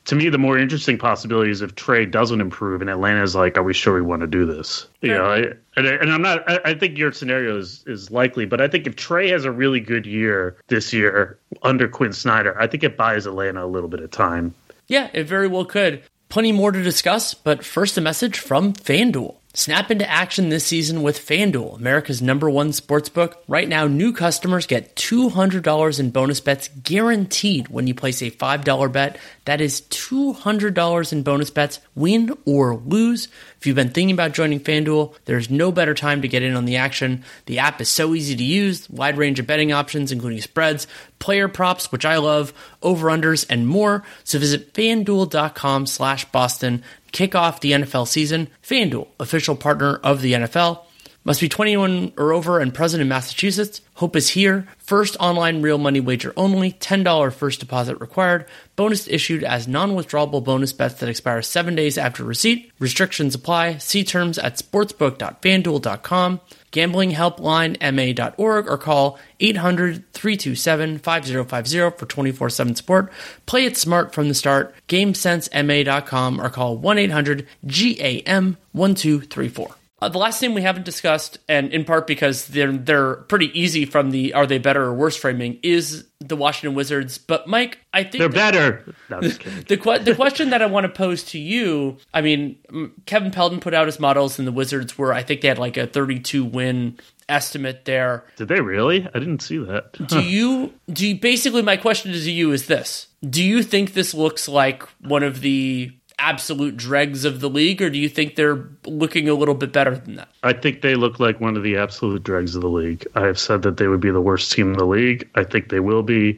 To me, the more interesting possibility is if Trae doesn't improve and Atlanta's like, are we sure we want to do this? You know, I, and, I, and I'm not, I, I think your scenario is, is likely, but I think if Trae has a really good year this year under Quinn Snyder, I think it buys Atlanta a little bit of time. Yeah, it very well could. Plenty more to discuss, but first a message from FanDuel. Snap into action this season with FanDuel, America's number one sportsbook. Right now, new customers get two hundred dollars in bonus bets guaranteed when you place a five dollar bet. That is two hundred dollars in bonus bets, win or lose. If you've been thinking about joining FanDuel, there's no better time to get in on the action. The app is so easy to use, wide range of betting options, including spreads, player props, which I love, over-unders, and more. So visit FanDuel.com slash Boston. Kick off the N F L season. FanDuel, official partner of the N F L. Must be twenty-one or over and present in Massachusetts. Hope is here. First online real money wager only. ten dollars first deposit required. Bonus issued as non-withdrawable bonus bets that expire seven days after receipt. Restrictions apply. See terms at sportsbook dot fanduel dot com. Gambling helpline m a dot org or call eight hundred, three two seven, five oh five oh for twenty-four seven support. Play it smart from the start. game sense m a dot com or call one eight hundred G A M one two three four. Uh, the last thing we haven't discussed, and in part because they're they're pretty easy from the are they better or worse framing, is the Washington Wizards. But Mike, I think they're better. No, I'm just kidding. The que- the question that I want to pose to you, I mean, Kevin Pelton put out his models, and the Wizards were, I think they had like a thirty-two win estimate there. Did they really? I didn't see that. Huh. Do you? Do you, basically my question to you is this: do you think this looks like one of the absolute dregs of the league, or do you think they're looking a little bit better than that? I think they look like one of the absolute dregs of the league. I have said that they would be the worst team in the league. I think they will be.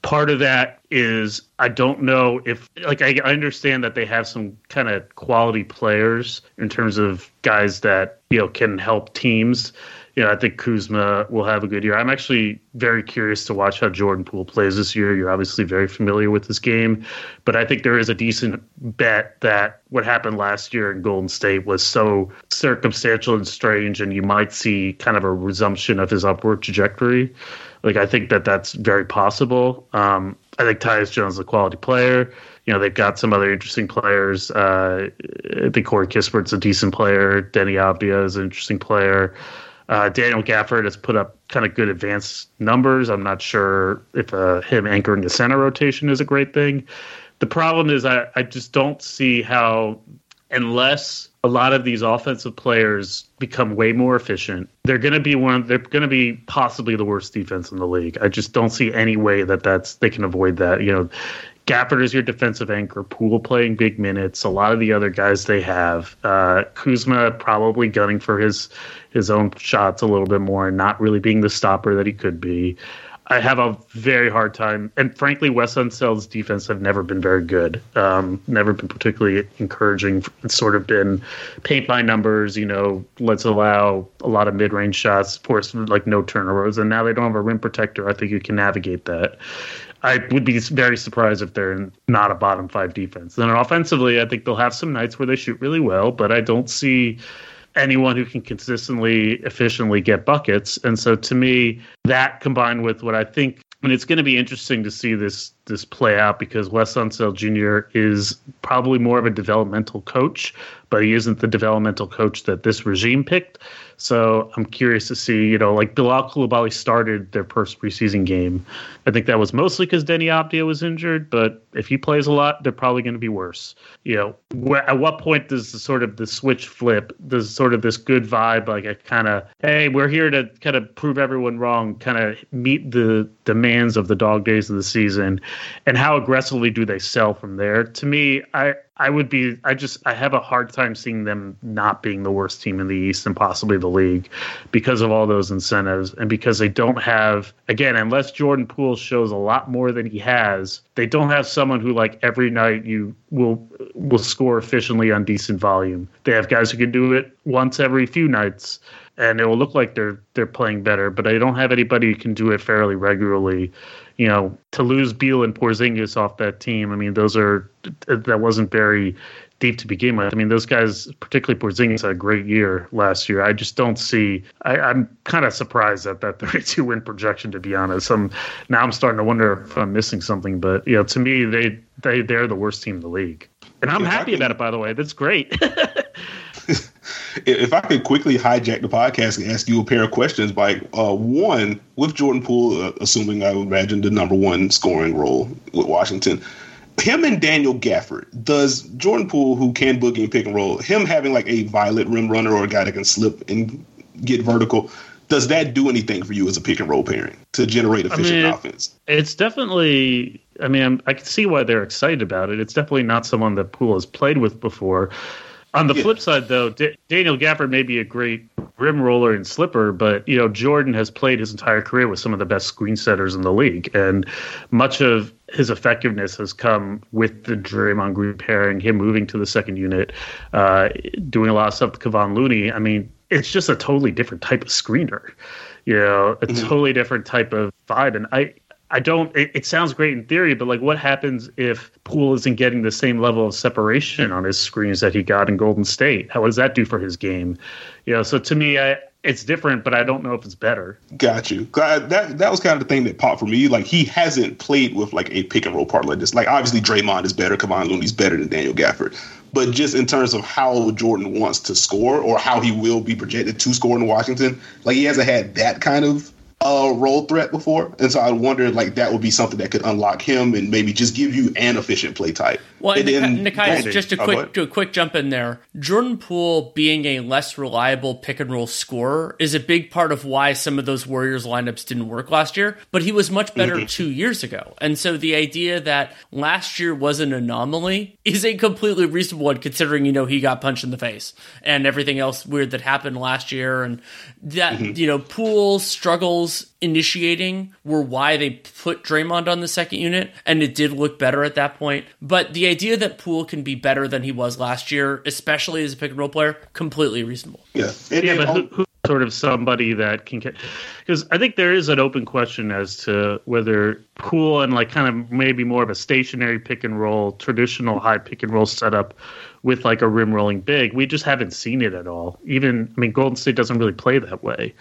Part of that is I don't know if, like, I understand that they have some kind of quality players in terms of guys that, you know, can help teams. You know, I think Kuzma will have a good year. I'm actually very curious to watch how Jordan Poole plays this year. You're obviously very familiar with this game, but I think there is a decent bet that what happened last year in Golden State was so circumstantial and strange, and you might see kind of a resumption of his upward trajectory. Like, I think that that's very possible. Um, I think Tyus Jones is a quality player. You know, they've got some other interesting players. Uh, I think Corey Kispert's a decent player. Denny Avdija is an interesting player. Uh, Daniel Gafford has put up kind of good advanced numbers. I'm not sure if uh, him anchoring the center rotation is a great thing. The problem is I, I just don't see how, unless a lot of these offensive players become way more efficient, they're going to be one. They're going to be possibly the worst defense in the league. I just don't see any way that that's they can avoid that. You know, Gafford is your defensive anchor. Poole playing big minutes. A lot of the other guys they have. Uh, Kuzma probably gunning for his his own shots a little bit more and not really being the stopper that he could be. I have a very hard time. And frankly, Wes Unseld's defense have never been very good. Um, never been particularly encouraging. It's sort of been paint by numbers, you know, let's allow a lot of mid-range shots, force like no turnovers. And now they don't have a rim protector. I think you can navigate that. I would be very surprised if they're not a bottom five defense. And then offensively, I think they'll have some nights where they shoot really well, but I don't see anyone who can consistently, efficiently get buckets. And so to me, that combined with what I think, and it's going to be interesting to see this this play out, because Wes Unseld Junior is probably more of a developmental coach, but he isn't the developmental coach that this regime picked. So I'm curious to see, you know, like Bilal Coulibaly started their first preseason game. I think that was mostly because Denny Abdia was injured, but if he plays a lot, they're probably going to be worse. You know, where, at what point does the sort of the switch flip? Does sort of this good vibe, like a kind of, hey, we're here to kind of prove everyone wrong, kind of meet the demands of the dog days of the season? And how aggressively do they sell from there? To me, I, I would be, I just, I have a hard time seeing them not being the worst team in the East and possibly the league because of all those incentives. And because they don't have, again, unless Jordan Poole shows a lot more than he has, they don't have someone who like every night you will, will score efficiently on decent volume. They have guys who can do it once every few nights. And it will look like they're they're playing better, but I don't have anybody who can do it fairly regularly. You know, to lose Beal and Porzingis off that team, I mean, those are that wasn't very deep to begin with. I mean, those guys, particularly Porzingis, had a great year last year. I just don't see. I, I'm kind of surprised at that thirty-two win projection, to be honest. I'm now I'm starting to wonder if I'm missing something, but you know, to me, they they they're the worst team in the league, and I'm happy about it. By the way, that's great. If I could quickly hijack the podcast and ask you a pair of questions, like uh, one, with Jordan Poole, uh, assuming I would imagine the number one scoring role with Washington, him and Daniel Gafford, does Jordan Poole, who can boogie and pick and roll, him having like a violent rim runner or a guy that can slip and get vertical, does that do anything for you as a pick and roll pairing to generate efficient I mean, offense? It's definitely, I mean, I'm, I can see why they're excited about it. It's definitely not someone that Poole has played with before. On the yeah. flip side, though, D- Daniel Gafford may be a great rim roller and slipper, but, you know, Jordan has played his entire career with some of the best screen setters in the league. And much of his effectiveness has come with the Draymond Green pairing, him moving to the second unit, uh, doing a lot of stuff with Kevon Looney. I mean, it's just a totally different type of screener, you know, a mm-hmm. totally different type of vibe. And I... I don't, it, it sounds great in theory, but like what happens if Poole isn't getting the same level of separation on his screens that he got in Golden State? How does that do for his game? You know, so to me, I, it's different, but I don't know if it's better. Got you. That, that was kind of the thing that popped for me. Like he hasn't played with like a pick and roll partner like this. Like obviously Draymond is better. Kevon Looney's better than Daniel Gafford. But just in terms of how Jordan wants to score or how he will be projected to score in Washington, like he hasn't had that kind of a role threat before, and so I wondered like that would be something that could unlock him and maybe just give you an efficient play type. Well, and then Nekias, just a oh, quick to a quick jump in there. Jordan Poole being a less reliable pick and roll scorer is a big part of why some of those Warriors lineups didn't work last year, but he was much better mm-hmm. two years ago. And so the idea that last year was an anomaly is a completely reasonable one, considering, you know, he got punched in the face and everything else weird that happened last year, and that mm-hmm. you know, Poole struggles initiating were why they put Draymond on the second unit, and it did look better at that point. But the idea that Poole can be better than he was last year, especially as a pick and roll player, completely reasonable. Yeah, it, yeah, but who, who sort of somebody that can, because I think there is an open question as to whether Poole and like kind of maybe more of a stationary pick and roll, traditional high pick and roll setup with like a rim rolling big, we just haven't seen it at all. Even I mean, Golden State doesn't really play that way.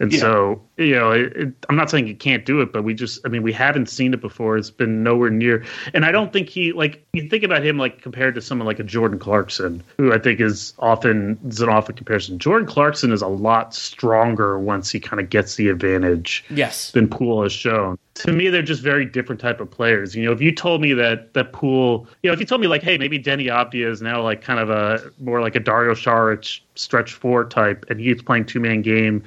And yeah. so, you know, it, it, I'm not saying you can't do it, but we just, I mean, we haven't seen it before. It's been nowhere near. And I don't think he, like, you think about him, like, compared to someone like a Jordan Clarkson, who I think is often, is an awful comparison. Jordan Clarkson is a lot stronger once he kind of gets the advantage yes. than Poole has shown. To me, they're just very different type of players. You know, if you told me that that Poole, you know, if you told me like, hey, maybe Denny Abdia is now like kind of a, more like a Dario Saric stretch four type, and he's playing two-man game,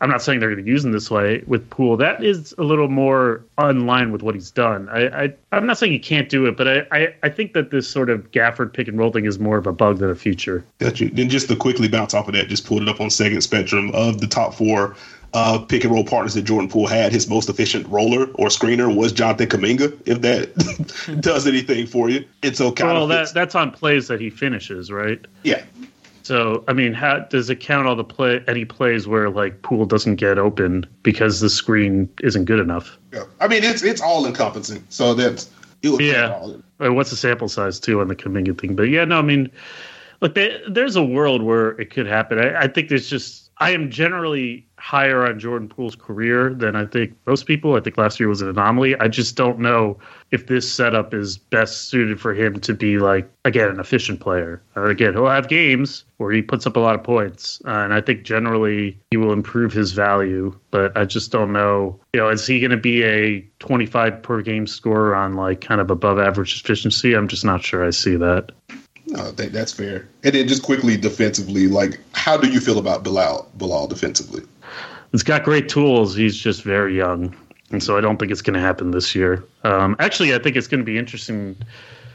I'm not saying they're going to use him this way with Poole. That is a little more in line with what he's done. I, I, I'm not saying you can't do it, but I, I, I think that this sort of Gafford pick and roll thing is more of a bug than a feature. Got you. Then just to quickly bounce off of that, just pulled it up on Second Spectrum of the top four uh, pick and roll partners that Jordan Poole had. His most efficient roller or screener was Jonathan Kuminga, if that does anything for you. It's okay. Well, that, that's on plays that he finishes, right? Yeah. So, I mean, how does it count all the play, any plays where like Poole doesn't get open because the screen isn't good enough? Yeah. I mean, it's it's all encompassing. So that's it would yeah. All I mean, what's the sample size too on the Kuminga thing? But yeah, no, I mean, look, they, there's a world where it could happen. I, I think there's just I am generally higher on Jordan Poole's career than I think most people. I think last year was an anomaly. I just don't know if this setup is best suited for him to be, like, again, an efficient player. Uh, again, he'll have games where he puts up a lot of points, uh, and I think generally he will improve his value, but I just don't know. You know, is he going to be a twenty-five per game scorer on, like, kind of above average efficiency? I'm just not sure I see that. No, I think that's fair. And then just quickly defensively, like, how do you feel about Bilal, Bilal defensively? He's got great tools. He's just very young. And so I don't think it's going to happen this year. Um, actually, I think it's going to be interesting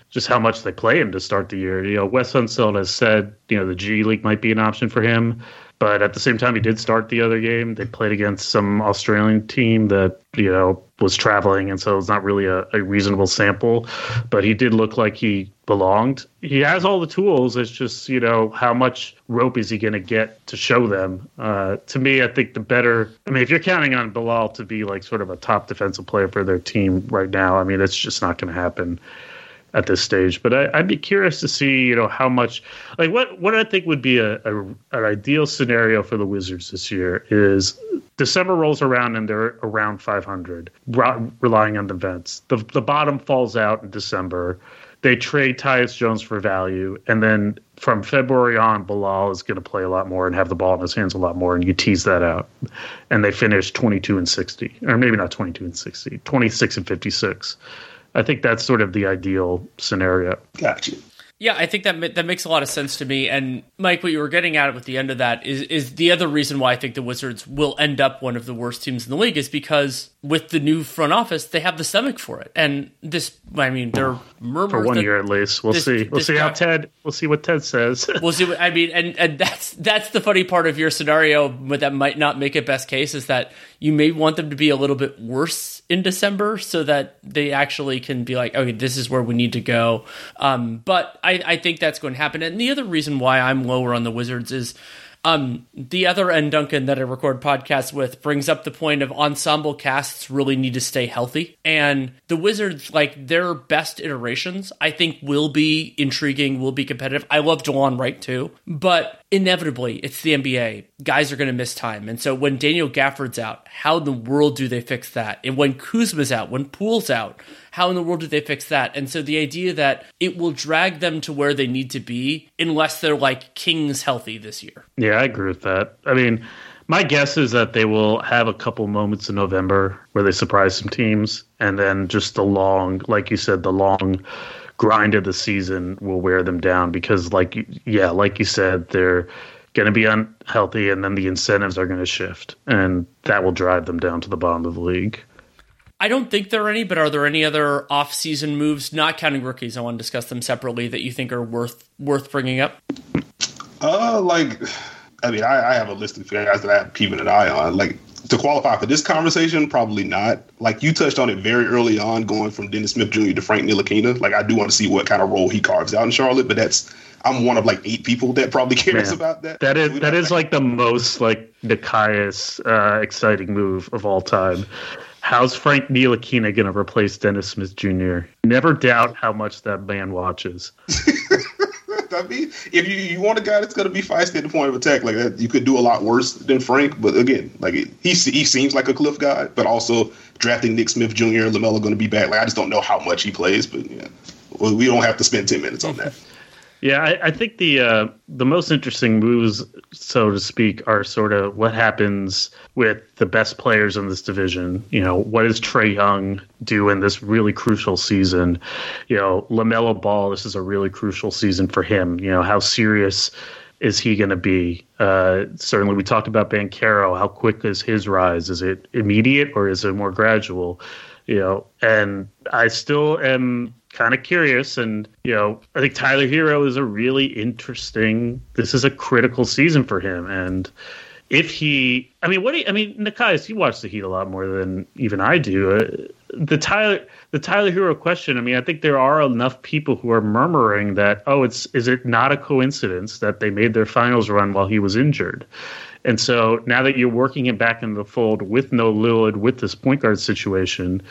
just how much they play him to start the year. You know, Wes Unseld has said, you know, the G League might be an option for him. But at the same time, he did start the other game. They played against some Australian team that, you know, was traveling. And so it's not really a, a reasonable sample. But he did look like he belonged. He has all the tools. It's just, you know, how much rope is he going to get to show them? Uh, to me, I think the better. I mean, if you're counting on Bilal to be like sort of a top defensive player for their team right now, I mean, it's just not going to happen at this stage. But I, I'd be curious to see, you know, how much, like what, what I think would be a, a an ideal scenario for the Wizards this year is December rolls around and they're around five hundred, relying on the vents. The, the bottom falls out in December. They trade Tyus Jones for value, and then from February on, Bilal is going to play a lot more and have the ball in his hands a lot more, and you tease that out. And they finish twenty-two and sixty, or maybe not twenty-two and sixty, twenty-six and fifty-six. I think that's sort of the ideal scenario. Gotcha. Yeah, I think that that makes a lot of sense to me. And Mike, what you were getting at at the end of that is is the other reason why I think the Wizards will end up one of the worst teams in the league is because with the new front office, they have the stomach for it. And this, I mean, they're murmuring for one that, year at least. We'll this, see. We'll see how Ted. We'll see what Ted says. We'll see. What, I mean, and and that's that's the funny part of your scenario, but that might not make it best case is that you may want them to be a little bit worse in December so that they actually can be like, okay, this is where we need to go. Um, but I, I think that's going to happen. And the other reason why I'm lower on the Wizards is um, the other N. Duncan that I record podcasts with brings up the point of ensemble casts really need to stay healthy. And the Wizards, like their best iterations, I think will be intriguing, will be competitive. I love DeLon Wright too, but inevitably it's the N B A. Guys are going to miss time. And so when Daniel Gafford's out, how in the world do they fix that? And when Kuzma's out, when Poole's out, how in the world do they fix that? And so the idea that it will drag them to where they need to be unless they're like Kings healthy this year. Yeah, I agree with that. I mean, my guess is that they will have a couple moments in November where they surprise some teams. And then just the long, like you said, the long grind of the season will wear them down because like, yeah, like you said, they're going to be unhealthy and then the incentives are going to shift and that will drive them down to the bottom of the league. I don't think there are any, but are there any other off-season moves, not counting rookies? I want to discuss them separately that you think are worth worth bringing up. Uh, like, I mean, I, I have a list of guys that I'm keeping an eye on. Like, to qualify for this conversation, probably not. Like, you touched on it very early on, going from Dennis Smith Junior to Frank Ntilikina. Like, I do want to see what kind of role he carves out in Charlotte, but that's I'm one of like eight people that probably cares Man, about that. That is that is like the most like Nekias uh, exciting move of all time. How's Frank Ntilikina going to replace Dennis Smith Junior? Never doubt how much that man watches. I mean, if you, you want a guy that's going to be feisty at the point of attack like that, you could do a lot worse than Frank. But again, like it, he he seems like a cliff guy. But also drafting Nick Smith Junior and LaMelo going to be back. Like I just don't know how much he plays. But yeah, we don't have to spend ten minutes on that. Yeah, I, I think the uh, the most interesting moves, so to speak, are sort of what happens with the best players in this division. You know, what does Trae Young do in this really crucial season? You know, LaMelo Ball, this is a really crucial season for him. You know, how serious is he going to be? Uh, certainly, we talked about Banchero. How quick is his rise? Is it immediate or is it more gradual? You know, and I still am kind of curious. And, you know, I think Tyler Hero is a really interesting, this is a critical season for him. And if he, I mean, what do you, I mean, Nekias, you watch the Heat a lot more than even I do. the Tyler the Tyler Hero question, I mean, I think there are enough people who are murmuring that, oh, it's is it not a coincidence that they made their finals run while he was injured? And so now that you're working it back in the fold with no Lillard, with this point guard situation,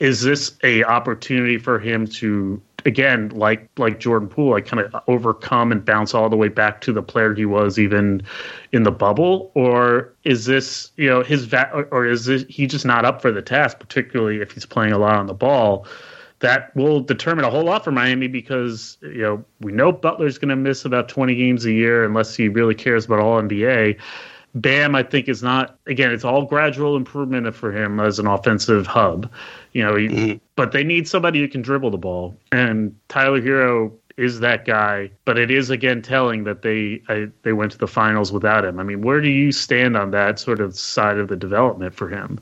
is this a opportunity for him to, again, like like Jordan Poole, like kind of overcome and bounce all the way back to the player he was even in the bubble? Or is this, you know, his va- or is this, he just not up for the task, particularly if he's playing a lot on the ball? That will determine a whole lot for Miami because, you know, we know Butler's going to miss about twenty games a year unless he really cares about all N B A. Bam, I think, is not, again, it's all gradual improvement for him as an offensive hub, you know, he, mm-hmm. but they need somebody who can dribble the ball. And Tyler Hero is that guy, but it is, again, telling that they I, they went to the finals without him. I mean, where do you stand on that sort of side of the development for him?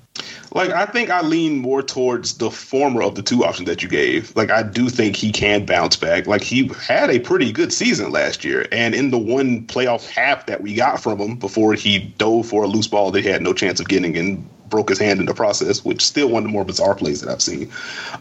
Like, I think I lean more towards the former of the two options that you gave. Like, I do think he can bounce back. Like, he had a pretty good season last year. And in the one playoff half that we got from him before he dove for a loose ball that he had no chance of getting and broke his hand in the process, which still one of the more bizarre plays that I've seen.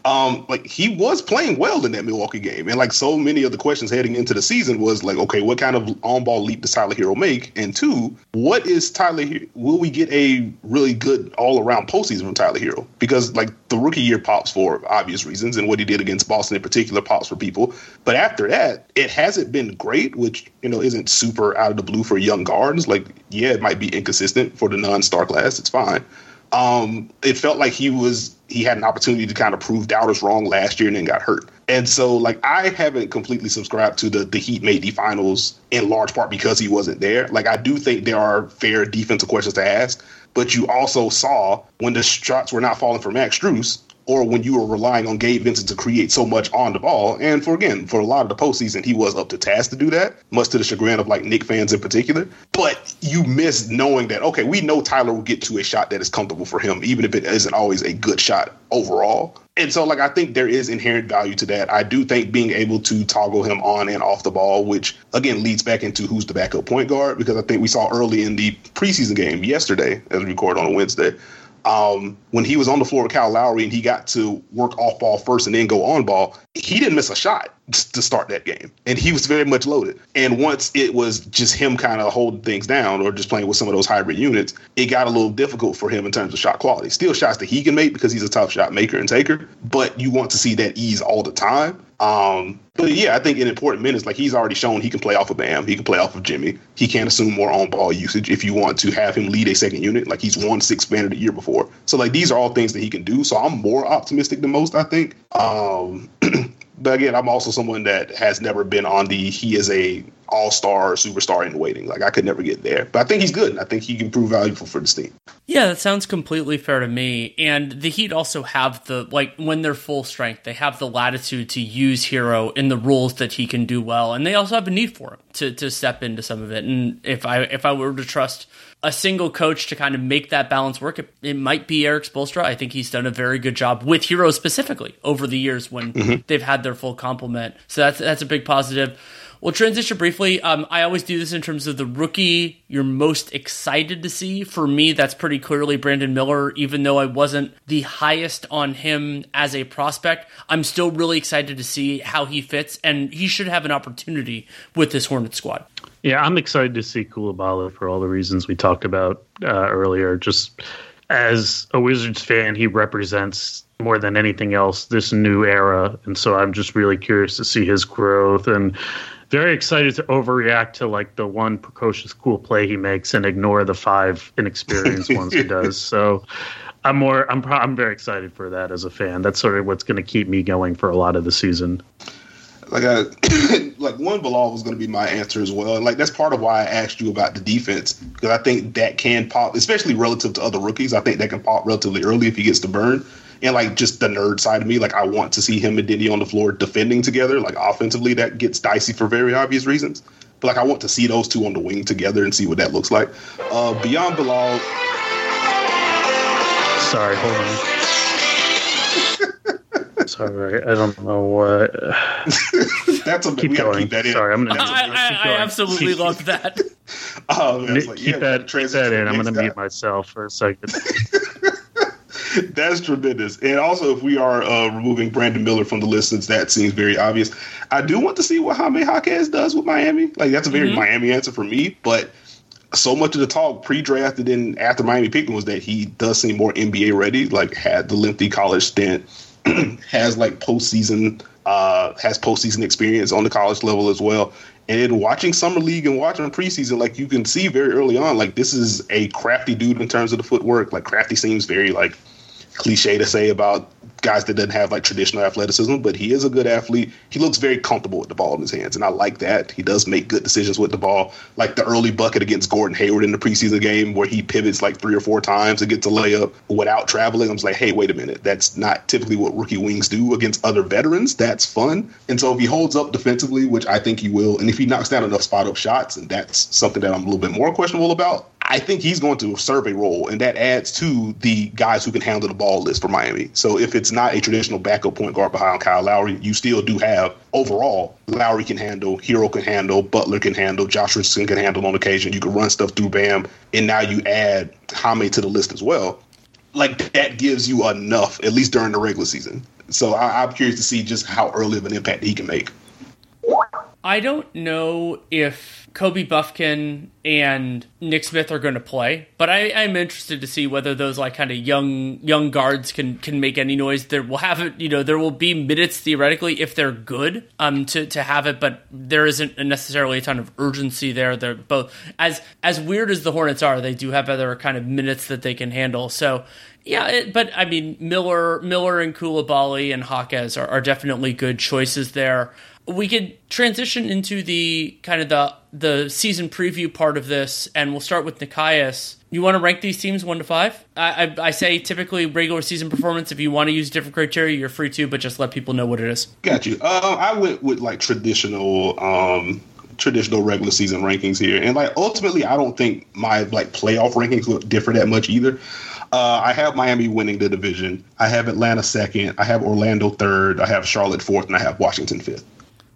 Um, like, he was playing well in that Milwaukee game. And, like, so many of the questions heading into the season was, like, okay, what kind of on-ball leap does Tyler Hero make? And, two, what is Tyler – will we get a really good all-around postseason from Tyler Hero? Because, like, the rookie year pops for obvious reasons, and what he did against Boston in particular pops for people. But after that, it hasn't been great, which, you know, isn't super out of the blue for young guards. Like, yeah, it might be inconsistent for the non-star class. It's fine. Um, it felt like he was he had an opportunity to kind of prove doubters wrong last year and then got hurt. And so, like, I haven't completely subscribed to the, the Heat made the finals in large part because he wasn't there. Like, I do think there are fair defensive questions to ask. But you also saw when the shots were not falling for Max Strus, or when you were relying on Gabe Vincent to create so much on the ball. And for, again, for a lot of the postseason, he was up to task to do that, much to the chagrin of, like, Knick fans in particular. But you miss knowing that, okay, we know Tyler will get to a shot that is comfortable for him, even if it isn't always a good shot overall. And so, like, I think there is inherent value to that. I do think being able to toggle him on and off the ball, which, again, leads back into who's the backup point guard, because I think we saw early in the preseason game yesterday, as we record on a Wednesday, Um, when he was on the floor with Kyle Lowry and he got to work off ball first and then go on ball, he didn't miss a shot to start that game. And he was very much loaded. And once it was just him kind of holding things down or just playing with some of those hybrid units, it got a little difficult for him in terms of shot quality. Still shots that he can make because he's a tough shot maker and taker, but you want to see that ease all the time. Um, but yeah, I think in important minutes, like, he's already shown he can play off of Bam. He can play off of Jimmy. He can assume more on ball usage if you want to have him lead a second unit. Like, he's won six man of the year before. So, like, these are all things that he can do. So I'm more optimistic than most, I think. Um, but again, I'm also someone that has never been on the, he is a all-star superstar in waiting. Like, I could never get there, but I think he's good. I think he can prove valuable for this team. Yeah, that sounds completely fair to me. And the Heat also have the, like, when they're full strength, they have the latitude to use Hero in the roles that he can do well. And they also have a need for him to to step into some of it. And if I if I were to trust a single coach to kind of make that balance work, it, it might be Eric Spoelstra. I think he's done a very good job with Hero specifically over the years when mm-hmm. they've had their full complement. So that's that's a big positive. We'll transition briefly. Um, I always do this in terms of the rookie you're most excited to see. For me, that's pretty clearly Brandon Miller. Even though I wasn't the highest on him as a prospect, I'm still really excited to see how he fits, and he should have an opportunity with this Hornets squad. Yeah, I'm excited to see Koulibaly for all the reasons we talked about uh, earlier. Just as a Wizards fan, he represents more than anything else this new era, and so I'm just really curious to see his growth, and very excited to overreact to, like, the one precocious cool play he makes and ignore the five inexperienced ones he does. So I'm more I'm I'm very excited for that as a fan. That's sort of what's going to keep me going for a lot of the season. Like, I, like one Bilal was going to be my answer as well. Like, that's part of why I asked you about the defense, because I think that can pop, especially relative to other rookies. I think that can pop relatively early if he gets to burn. And, like, just the nerd side of me, like, I want to see him and Diddy on the floor defending together. Like, offensively, that gets dicey for very obvious reasons. But, like, I want to see those two on the wing together and see what that looks like. Uh, beyond Bilal. Sorry, hold on. Sorry, I don't know what. That's a keep we going. Keep that in. Sorry, I'm gonna. I, I, I absolutely love that. Oh, man, like, keep yeah, that. Keep that in. I'm gonna mute myself for a second. That's tremendous. And also, if we are uh, removing Brandon Miller from the list, since that seems very obvious, I do want to see what Jaime Jaquez does with Miami. Like, that's a very mm-hmm. Miami answer for me, but so much of the talk pre-draft and then after Miami picking was that he does seem more N B A ready, like had the lengthy college stint, has like postseason, uh, has postseason experience on the college level as well. And watching Summer League and watching preseason, like you can see very early on, like this is a crafty dude in terms of the footwork. Like crafty seems very like cliche to say about guys that doesn't have like traditional athleticism, but he is a good athlete. He looks very comfortable with the ball in his hands, and I like that. He does make good decisions with the ball, like the early bucket against Gordon Hayward in the preseason game where he pivots like three or four times and gets a layup without traveling. I was like, hey, wait a minute. That's not typically what rookie wings do against other veterans. That's fun. And so if he holds up defensively, which I think he will, and if he knocks down enough spot-up shots, and that's something that I'm a little bit more questionable about, I think he's going to serve a role, and that adds to the guys who can handle the ball list for Miami. So if it's not a traditional backup point guard behind Kyle Lowry, you still do have overall Lowry can handle, Hero can handle, Butler can handle, Josh Richardson can handle on occasion. You can run stuff through Bam, and now you add Jaime to the list as well. Like that gives you enough, at least during the regular season. So I- I'm curious to see just how early of an impact he can make. I don't know if Kobe Bufkin and Nick Smith are going to play, but I, I'm interested to see whether those like kind of young young guards can can make any noise. There will have it, you know, there will be minutes theoretically if they're good um to, to have it, but there isn't necessarily a ton of urgency there. They're both as as weird as the Hornets are, they do have other kind of minutes that they can handle. So. Yeah, it, but I mean, Miller, Miller, and Coulibaly and Jaquez are, are definitely good choices there. We could transition into the kind of the the season preview part of this, and we'll start with Nekias. You want to rank these teams one to five? I, I, I say typically regular season performance. If you want to use different criteria, you're free to, but just let people know what it is. Got you. Uh, I went with like traditional. Um... traditional regular season rankings here. And like ultimately I don't think my like playoff rankings look different that much either. Uh, I have Miami winning the division. I have Atlanta second. I have Orlando third. I have Charlotte fourth, and I have Washington fifth.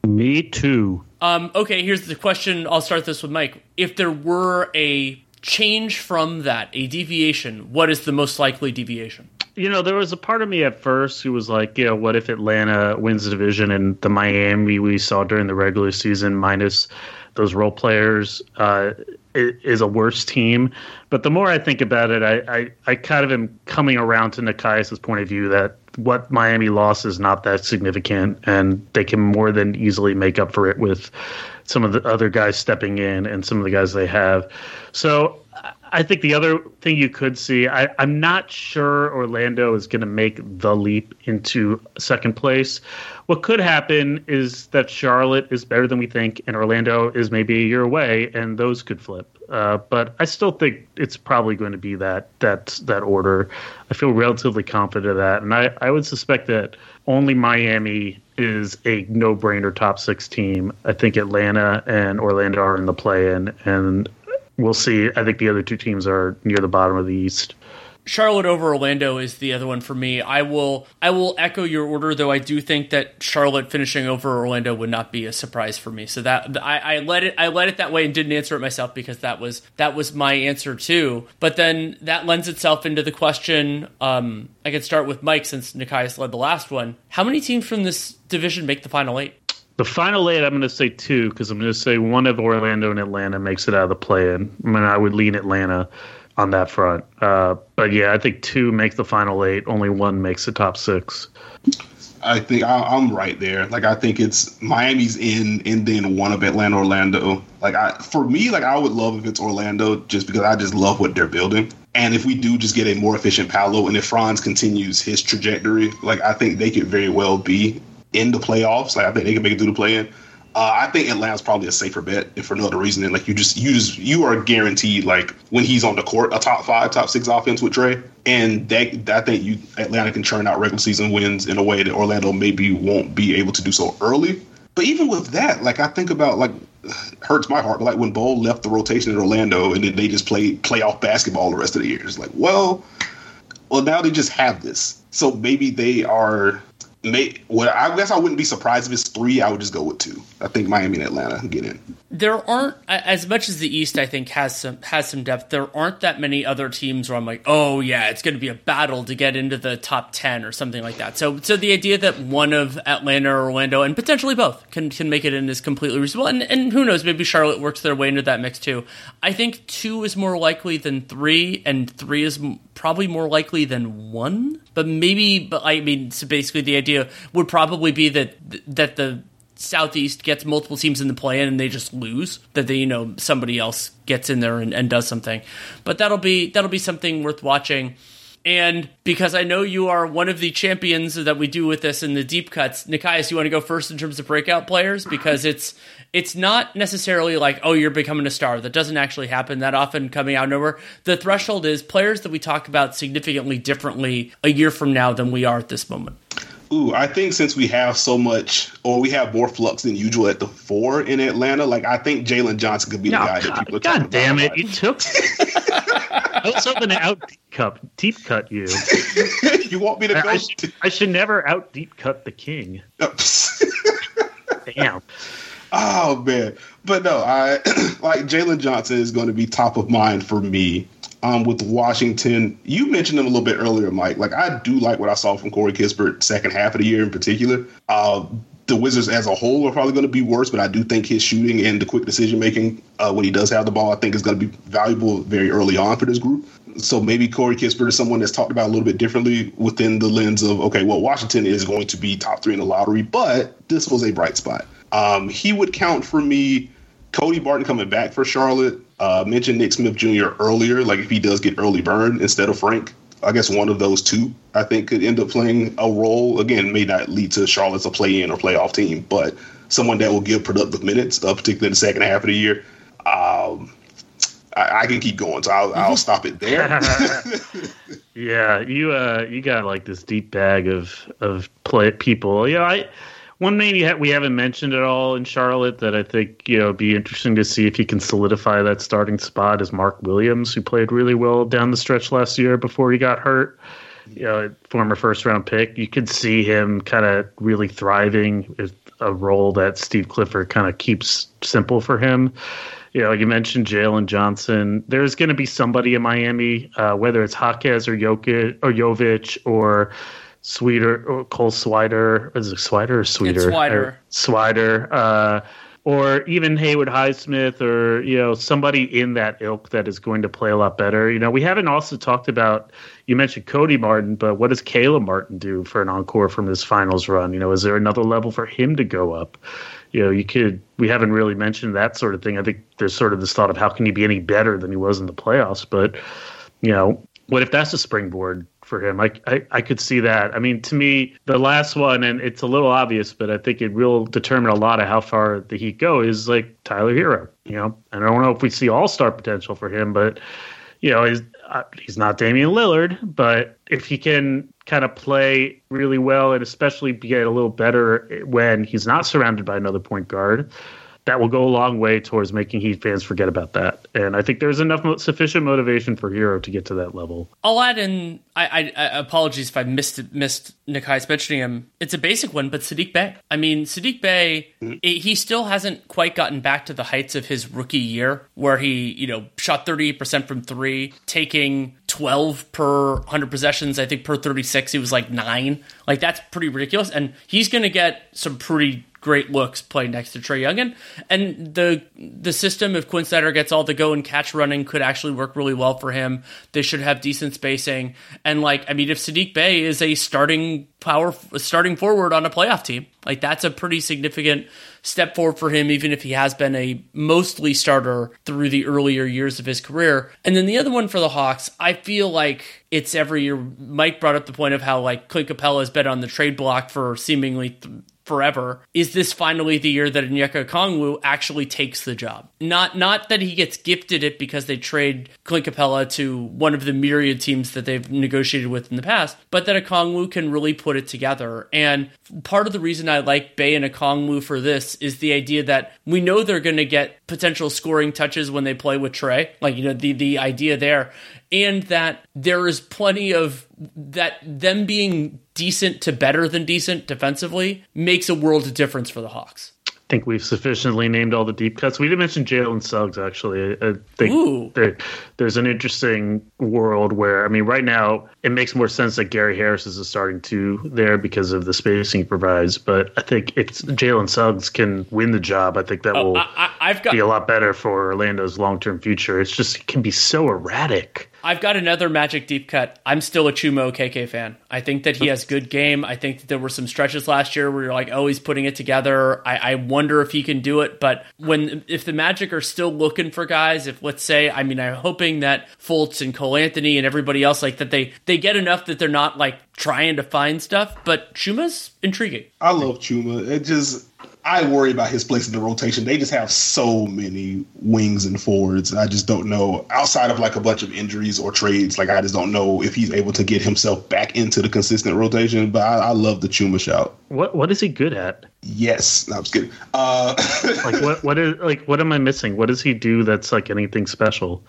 Me too. Um, okay, here's the question. I'll start this with Mike. If there were a change from that, a deviation, what is the most likely deviation? You know, there was a part of me at first who was like, you know, what if Atlanta wins the division and the Miami we saw during the regular season minus those role players uh, is a worse team? But the more I think about it, I, I, I kind of am coming around to Nekias' point of view that what Miami lost is not that significant, and they can more than easily make up for it with some of the other guys stepping in and some of the guys they have. So I think the other thing you could see, I, I'm not sure Orlando is going to make the leap into second place. What could happen is that Charlotte is better than we think, and Orlando is maybe a year away, and those could flip. Uh, but I still think it's probably going to be that that that order. I feel relatively confident of that, and I, I would suspect that only Miami is a no-brainer top six team. I think Atlanta and Orlando are in the play-in, and we'll see. I think the other two teams are near the bottom of the East. Charlotte over Orlando is the other one for me. I will I will echo your order, though I do think that Charlotte finishing over Orlando would not be a surprise for me. So that I, I let it I let it that way and didn't answer it myself because that was that was my answer too. But then that lends itself into the question. Um, I could start with Mike since Nekias led the last one. How many teams from this division make the final eight? The final eight, I'm going to say two because I'm going to say one of Orlando and Atlanta makes it out of the play-in. I mean, I would lean Atlanta on that front. Uh, but, yeah, I think two make the final eight. Only one makes the top six. I think I, I'm right there. Like, I think it's Miami's in and then one of Atlanta, Orlando. Like, I for me, like, I would love if it's Orlando just because I just love what they're building. And if we do just get a more efficient Paolo and if Franz continues his trajectory, like, I think they could very well be in the playoffs. Like I think they can make it through the play-in. Uh, I think Atlanta's probably a safer bet if for no other reason than like you just you just you are guaranteed like when he's on the court a top five, top six offense with Dre. And that I think you Atlanta can churn out regular season wins in a way that Orlando maybe won't be able to do so early. But even with that, like I think about like hurts my heart, but like when Bol left the rotation in Orlando and then they just played playoff basketball the rest of the year. It's like, well well now they just have this. So maybe they are May, well, I guess I wouldn't be surprised if it's three. I would just go with two. I think Miami and Atlanta get in. There aren't, as much as the East, I think, has some has some depth, there aren't that many other teams where I'm like, oh, yeah, it's going to be a battle to get into the top ten or something like that. So so the idea that one of Atlanta or Orlando, and potentially both, can, can make it in is completely reasonable. And, and who knows, maybe Charlotte works their way into that mix too. I think two is more likely than three, and three is probably more likely than one. But maybe, but I mean, so basically the idea would probably be that that the Southeast gets multiple teams in the play-in and they just lose. That they, you know, somebody else gets in there and, and does something. But that'll be that'll be something worth watching. And because I know you are one of the champions that we do with this in the deep cuts, Nekias, you want to go first in terms of breakout players? Because it's it's not necessarily like, oh, you're becoming a star. That doesn't actually happen that often coming out of nowhere. The threshold is players that we talk about significantly differently a year from now than we are at this moment. Ooh, I think since we have so much, or we have more flux than usual at the four in Atlanta, like I think Jalen Johnson could be no, the guy God, that people are God talking damn about. It, you took I was hoping to out deep cut, deep cut you. You want me to go? I should, to- I should never out deep cut the king. Damn. Oh man, but no, I like Jalen Johnson is going to be top of mind for me. Um, with Washington, you mentioned them a little bit earlier, Mike. Like, I do like what I saw from Corey Kispert second half of the year in particular. Uh, the Wizards as a whole are probably going to be worse, but I do think his shooting and the quick decision-making uh, when he does have the ball, I think is going to be valuable very early on for this group. So maybe Corey Kispert is someone that's talked about a little bit differently within the lens of, okay, well, Washington is going to be top three in the lottery, but this was a bright spot. Um, he would count for me. Cody Barton coming back for Charlotte. Uh, mentioned Nick Smith Junior earlier. Like, if he does get early burn instead of Frank, I guess one of those two, I think, could end up playing a role. Again, may not lead to Charlotte's a play-in or playoff team, but someone that will give productive minutes, uh, particularly in the second half of the year. Um, I, I can keep going, so I'll, I'll stop it there. Yeah, you uh, you got, like, this deep bag of, of play people. Yeah, I... One name we haven't mentioned at all in Charlotte that I think, you know, it'd be interesting to see if he can solidify that starting spot is Mark Williams, who played really well down the stretch last year before he got hurt. You know, former first-round pick. You could see him kind of really thriving with a role that Steve Clifford kind of keeps simple for him. You know, like you mentioned Jalen Johnson. There's going to be somebody in Miami, uh, whether it's Hawkes or Jokic or Jovic or – Sweeter or Cole Swider, is it Swider or Sweeter? Swider, Swider, uh, or even Haywood Highsmith, or you know somebody in that ilk that is going to play a lot better. You know, we haven't also talked about. You mentioned Cody Martin, but what does Caleb Martin do for an encore from his finals run? You know, is there another level for him to go up? You know, you could. We haven't really mentioned that sort of thing. I think there's sort of this thought of how can he be any better than he was in the playoffs, but you know. What if that's a springboard for him? I, I, I could see that. I mean, to me, the last one, and it's a little obvious, but I think it will determine a lot of how far the Heat go, is like Tyler Hero. You know, and I don't know if we see all-star potential for him, but, you know, he's, uh, he's not Damian Lillard, but if he can kind of play really well and especially get a little better when he's not surrounded by another point guard, that will go a long way towards making Heat fans forget about that. And I think there's enough mo- sufficient motivation for Hero to get to that level. I'll add in, I, I, I apologies if I missed missed Nekias mentioning him. It's a basic one, but Saddiq Bey. I mean, Saddiq Bey, mm-hmm. it, he still hasn't quite gotten back to the heights of his rookie year where he, you know, shot thirty-eight percent from three, taking twelve per one hundred possessions. I think per thirty-six, he was like nine. Like, that's pretty ridiculous. And he's going to get some pretty great looks playing next to Trae Young, and, and the the system if Quinn Snyder gets all the go and catch running could actually work really well for him. They should have decent spacing, and like I mean, if Saddiq Bey is a starting power starting forward on a playoff team, like that's a pretty significant step forward for him, even if he has been a mostly starter through the earlier years of his career. And then the other one for the Hawks, I feel like it's every year. Mike brought up the point of how like Clint Capella has been on the trade block for seemingly. Th- forever. Is this finally the year that Onyeka Okongwu actually takes the job? Not not that he gets gifted it because they trade Clint Capella to one of the myriad teams that they've negotiated with in the past, but that Okongwu can really put it together. And part of the reason I like Bey and Okongwu for this is the idea that we know they're going to get potential scoring touches when they play with Trae. Like, you know, the, the idea there. And that there is plenty of that them being decent to better than decent defensively makes a world of difference for the Hawks. I think we've sufficiently named all the deep cuts. We didn't mention Jalen Suggs, actually. I think there, there's an interesting world where, I mean, right now it makes more sense that Gary Harris is a starting two there because of the spacing he provides. But I think it's Jalen Suggs can win the job. I think that oh, will I, I, I've got, be a lot better for Orlando's long-term future. It's just it can be so erratic. I've got another Magic deep cut. I'm still a Chumo K K fan. I think that he has good game. I think that there were some stretches last year where you're like, oh, he's putting it together. I, I wonder if he can do it. But when if the Magic are still looking for guys, if let's say, I mean, I'm hoping that Fultz and Cole Anthony and everybody else, like that they, they get enough that they're not like trying to find stuff. But Chuma's intriguing. I love Chuma. It just... I worry about his place in the rotation. They just have so many wings and forwards. I just don't know, outside of like a bunch of injuries or trades, like I just don't know if he's able to get himself back into the consistent rotation. But I, I love the Chuma shout. What what is he good at? Yes, no, I'm just kidding. Uh, like what what is like what am I missing? What does he do that's like anything special?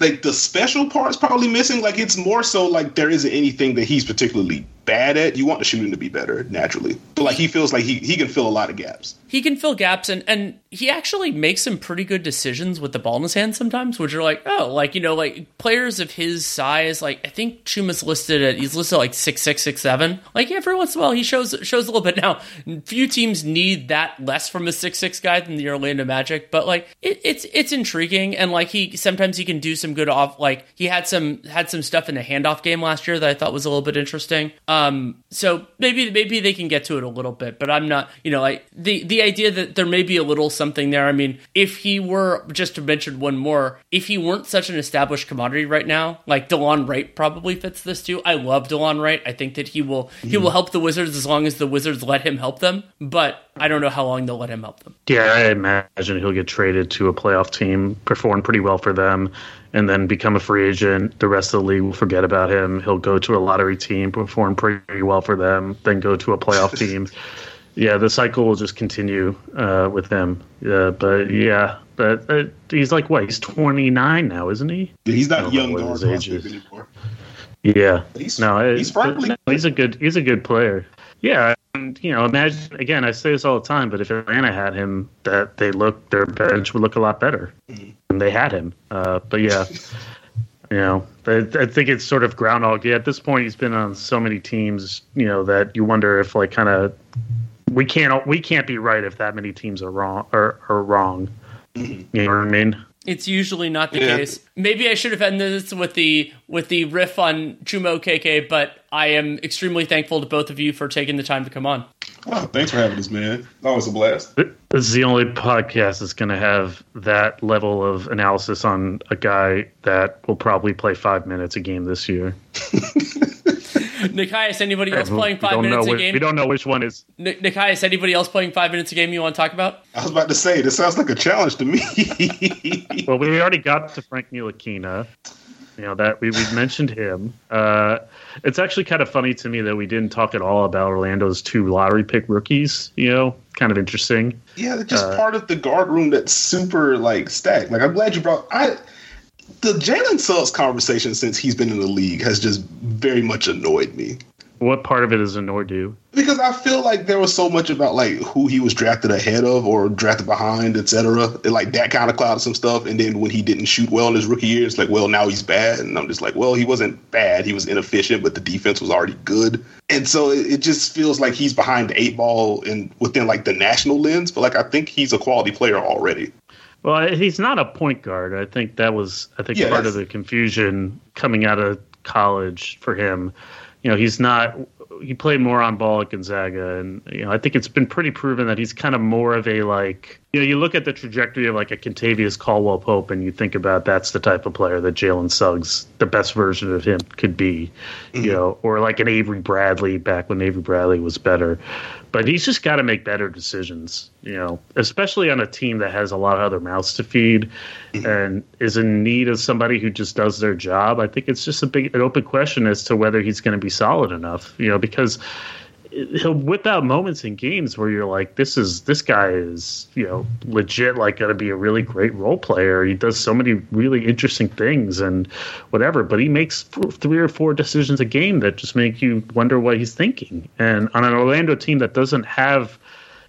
Like the special part's probably missing. Like it's more so like there isn't anything that he's particularly bad at. You want the shooting to be better naturally, but like he feels like he, he can fill a lot of gaps. He can fill gaps, and, and he actually makes some pretty good decisions with the ball in his hand sometimes, which are like, oh, like, you know, like players of his size, like I think Chuma's listed at, he's listed at like six six, six seven. Like every once in a while he shows shows a little bit. Now, few teams need that less from a six six guy than the Orlando Magic, but like it, it's it's intriguing, and like he sometimes he can do some good off, like he had some had some stuff in the handoff game last year that I thought was a little bit interesting. Um, so maybe maybe they can get to it a little bit, but I'm not, you know, like the the. The idea that there may be a little something there. I mean, if he were, just to mention one more, if he weren't such an established commodity right now, like DeLon Wright probably fits this too. I love DeLon Wright. I think that he will mm-hmm. he will help the Wizards as long as the Wizards let him help them. But I don't know how long they'll let him help them. Yeah, I imagine he'll get traded to a playoff team, perform pretty well for them, and then become a free agent. The rest of the league will forget about him. He'll go to a lottery team, perform pretty well for them, then go to a playoff team. Yeah, the cycle will just continue uh, with him. Uh, but yeah, but uh, he's like what? He's twenty-nine now, isn't he? He's not young guard anymore. Yeah, he's, no, it, he's probably no, he's a good he's a good player. Yeah, and you know, imagine again. I say this all the time, but if Atlanta had him, that they look their bench would look a lot better, mm-hmm. and they had him. Uh, but yeah. You know, I, I think it's sort of groundhog. Yeah, at this point, he's been on so many teams. You know, that you wonder if like kind of we can't we can't be right if that many teams are wrong are, are wrong. You know what I mean? It's usually not the yeah. case. Maybe I should have ended this with the with the riff on Chumo K K, but I am extremely thankful to both of you for taking the time to come on. Oh, thanks for having us, man. Always a blast. This is the only podcast that's going to have that level of analysis on a guy that will probably play five minutes a game this year. Nekias, anybody else playing five minutes a which, game? We don't know which one is. N- Nekias, anybody else playing five minutes a game you want to talk about? I was about to say, this sounds like a challenge to me. Well, we already got to Frank Ntilikina. You know, that we, we've mentioned him. Uh, it's actually kind of funny to me that we didn't talk at all about Orlando's two lottery pick rookies, you know, kind of interesting. Yeah, they're just uh, part of the guard room that's super, like, stacked. Like, I'm glad you brought... I. The Jalen Suggs conversation since he's been in the league has just very much annoyed me. What part of it has annoyed you? Because I feel like there was so much about like who he was drafted ahead of or drafted behind, et cetera. And, like that kind of clouded some stuff. And then when he didn't shoot well in his rookie year, it's like, well, now he's bad. And I'm just like, well, he wasn't bad. He was inefficient, but the defense was already good. And so it, it just feels like he's behind the eight ball and within like the national lens. But like I think he's a quality player already. Well, he's not a point guard. I think that was, I think, yes. part of the confusion coming out of college for him. You know, he's not. He played more on ball at Gonzaga, and you know, I think it's been pretty proven that he's kind of more of a like. You know, you look at the trajectory of like a Kentavious Caldwell-Pope, and you think about that's the type of player that Jalen Suggs, the best version of him, could be. Mm-hmm. You know, or like an Avery Bradley back when Avery Bradley was better. But he's just got to make better decisions, you know, especially on a team that has a lot of other mouths to feed and is in need of somebody who just does their job. I think it's just a big an open question as to whether he's going to be solid enough, you know, because he'll whip out moments in games where you're like, this is this guy is, you know, legit, like, going to be a really great role player. He does so many really interesting things and whatever, but he makes three or four decisions a game that just make you wonder what he's thinking. And on an Orlando team that doesn't have,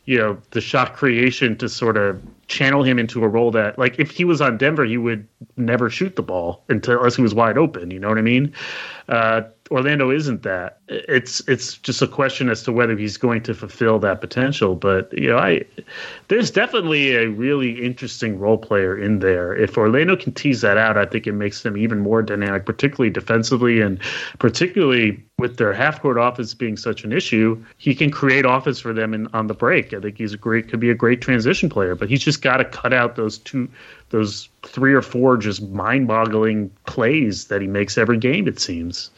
you know, the shot creation to sort of channel him into a role that, like, if he was on Denver, he would never shoot the ball until, unless he was wide open. You know what I mean? Uh, Orlando isn't that. It's it's just a question as to whether he's going to fulfill that potential. But, you know, I there's definitely a really interesting role player in there. If Orlando can tease that out, I think it makes them even more dynamic, particularly defensively, and particularly with their half-court offense being such an issue, he can create offense for them in, on the break. I think he's a great could be a great transition player, but he's just got to cut out those two, those three or four just mind-boggling plays that he makes every game, it seems.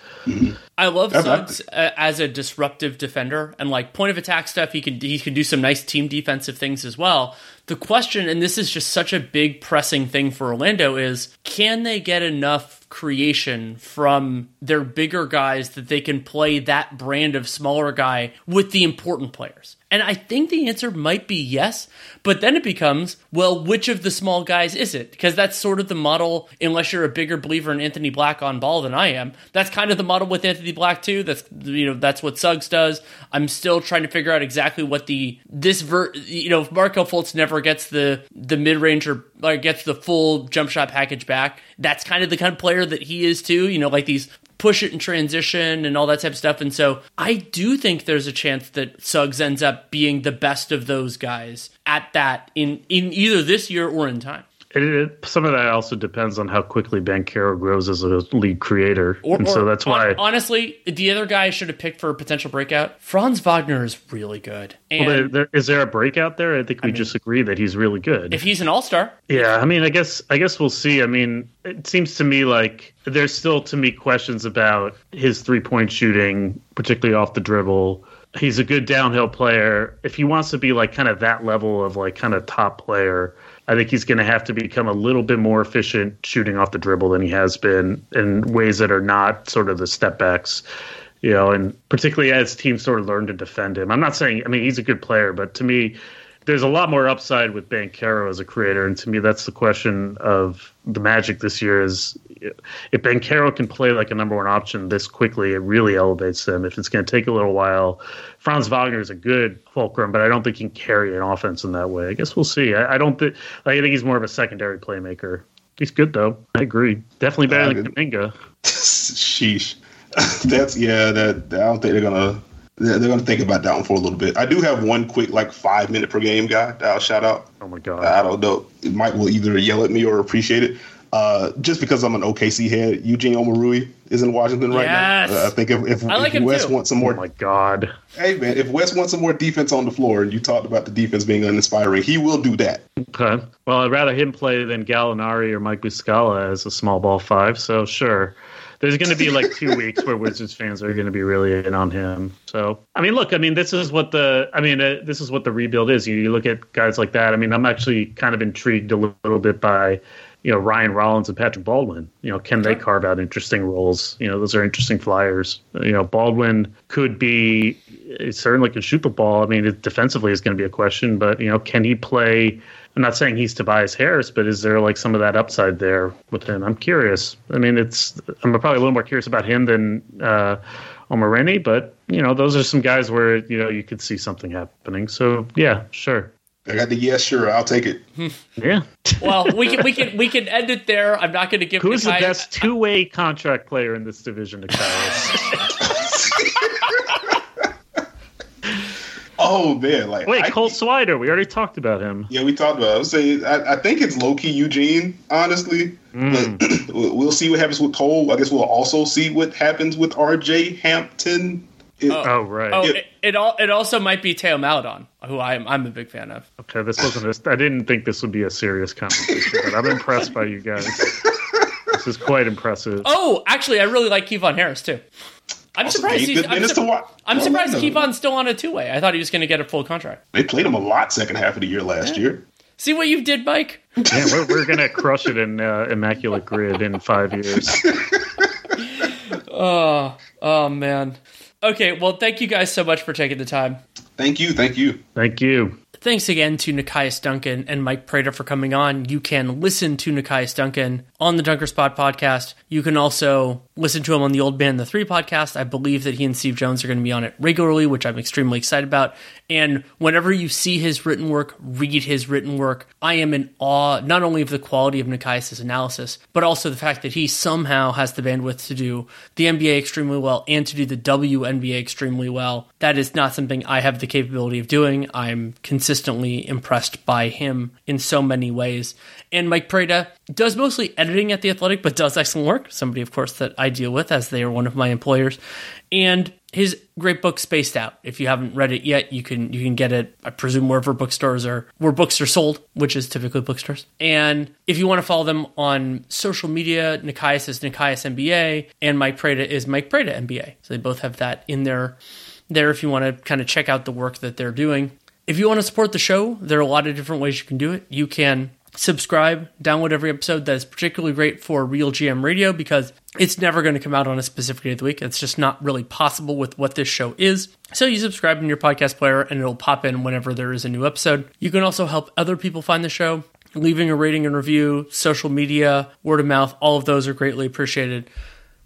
I love Suggs uh, as a disruptive defender, and like point of attack stuff, he can he can do some nice team defensive things as well. The question, and this is just such a big pressing thing for Orlando, is can they get enough creation from their bigger guys that they can play that brand of smaller guy with the important players? And I think the answer might be yes, but then it becomes, well, which of the small guys is it? Because that's sort of the model, unless you're a bigger believer in Anthony Black on ball than I am. That's kind of the model with Anthony Black too. That's, you know, that's what Suggs does. I'm still trying to figure out exactly what the this ver, you know, if Markel Fultz never gets the the mid-range or, or gets the full jump shot package back, that's kind of the kind of player that he is too. You know, like these push it in transition and all that type of stuff. And so I do think there's a chance that Suggs ends up being the best of those guys at that in, in either this year or in time. It, it, some of that also depends on how quickly Banchero grows as a lead creator. Or, and so that's why... On, honestly, the other guy I should have picked for a potential breakout, Franz Wagner is really good. And, well, there, there, is there a breakout there? I think we I mean, just agree that he's really good. If he's an all-star. Yeah, I mean, I guess I guess we'll see. I mean, it seems to me like there's still, to me, questions about his three-point shooting, particularly off the dribble. He's a good downhill player. If he wants to be like kind of that level of like kind of top player... I think he's going to have to become a little bit more efficient shooting off the dribble than he has been in ways that are not sort of the step backs, you know, and particularly as teams sort of learn to defend him. I'm not saying, I mean, he's a good player, but to me, there's a lot more upside with Banchero as a creator. And to me, that's the question of the Magic this year is if Banchero can play like a number one option this quickly, it really elevates them. If it's going to take a little while, Franz Wagner is a good fulcrum, but I don't think he can carry an offense in that way. I guess we'll see. I, I don't think, I think he's more of a secondary playmaker. He's good though. I agree. Definitely better uh, than Kuminga. Sheesh. That's yeah. That I don't think they're going to, They're going to think about that one for a little bit. I do have one quick, like, five-minute-per-game guy that I'll shout out. Oh, my God. I don't know. Mike will either yell at me or appreciate it. Uh, just because I'm an O K C head, Eugene Omarui is in Washington right yes. now. Uh, I think if, if, I like if Wes too. wants some more... Oh, my God. Hey, man, if Wes wants some more defense on the floor, and you talked about the defense being uninspiring, he will do that. Okay. Well, I'd rather him play than Gallinari or Mike Muscala as a small ball five, so sure. There's going to be like two weeks where Wizards fans are going to be really in on him. So, I mean, look, I mean, this is what the, I mean, uh, this is what the rebuild is. You, you look at guys like that. I mean, I'm actually kind of intrigued a little, little bit by, you know, Ryan Rollins and Patrick Baldwin. You know, can they carve out interesting roles? You know, those are interesting flyers. You know, Baldwin could be, certainly can shoot the ball. I mean, it, defensively is going to be a question, but, you know, can he play? I'm not saying he's Tobias Harris, but is there like some of that upside there with him? I'm curious. I mean, it's I'm probably a little more curious about him than uh, Omarene, but you know, those are some guys where you know you could see something happening. So yeah, sure. I got the yes, sure. I'll take it. Yeah. Well, we can we can we can end it there. I'm not going to give. Who's the best two way contract player in this division, Nekias? Oh man! Like wait, I, Cole Swider. We already talked about him. Yeah, we talked about. Him. So I, I think it's low key Eugene. Honestly, mm. But we'll see what happens with Cole. I guess we'll also see what happens with R J Hampton. It, oh, oh right. Oh, it, it, it all. It also might be Teo Maladon, who I'm I'm a big fan of. Okay, this wasn't. A, I didn't think this would be a serious conversation, but I'm impressed by you guys. This is quite impressive. Oh, actually, I really like Kevon Harris too. I'm also surprised he's, I'm, su- to I'm oh, surprised Kevon's still on a two-way. I thought he was going to get a full contract. They played him a lot second half of the year last yeah. year. See what you did, Mike? Yeah, we're, we're going to crush it in uh, Immaculate Grid in five years. oh, oh, man. Okay, well, thank you guys so much for taking the time. Thank you, thank you. Thank you. Thanks again to Nekias Duncan and Mike Prada for coming on. You can listen to Nekias Duncan on the Dunker Spot podcast. You can also listen to him on the Old Man and the Three podcast. I believe that he and Steve Jones are going to be on it regularly, which I'm extremely excited about. And whenever you see his written work, read his written work. I am in awe not only of the quality of Nekias' analysis, but also the fact that he somehow has the bandwidth to do the N B A extremely well and to do the W N B A extremely well. That is not something I have the capability of doing. I'm consistently impressed by him in so many ways. And Mike Prada does mostly editing at The Athletic, but does excellent work. Somebody, of course, that I deal with as they are one of my employers. And his great book, Spaced Out. If you haven't read it yet, you can you can get it, I presume, wherever bookstores are, where books are sold, which is typically bookstores. And if you want to follow them on social media, Nekias is Nekias N B A, and Mike Prada is Mike Prada N B A. So they both have that in there, there if you want to kind of check out the work that they're doing. If you want to support the show, there are a lot of different ways you can do it. You can subscribe, download every episode. That is particularly great for Real G M Radio because it's never going to come out on a specific day of the week. It's just not really possible with what this show is. So you subscribe in your podcast player and it'll pop in whenever there is a new episode. You can also help other people find the show, leaving a rating and review, social media, word of mouth. All of those are greatly appreciated.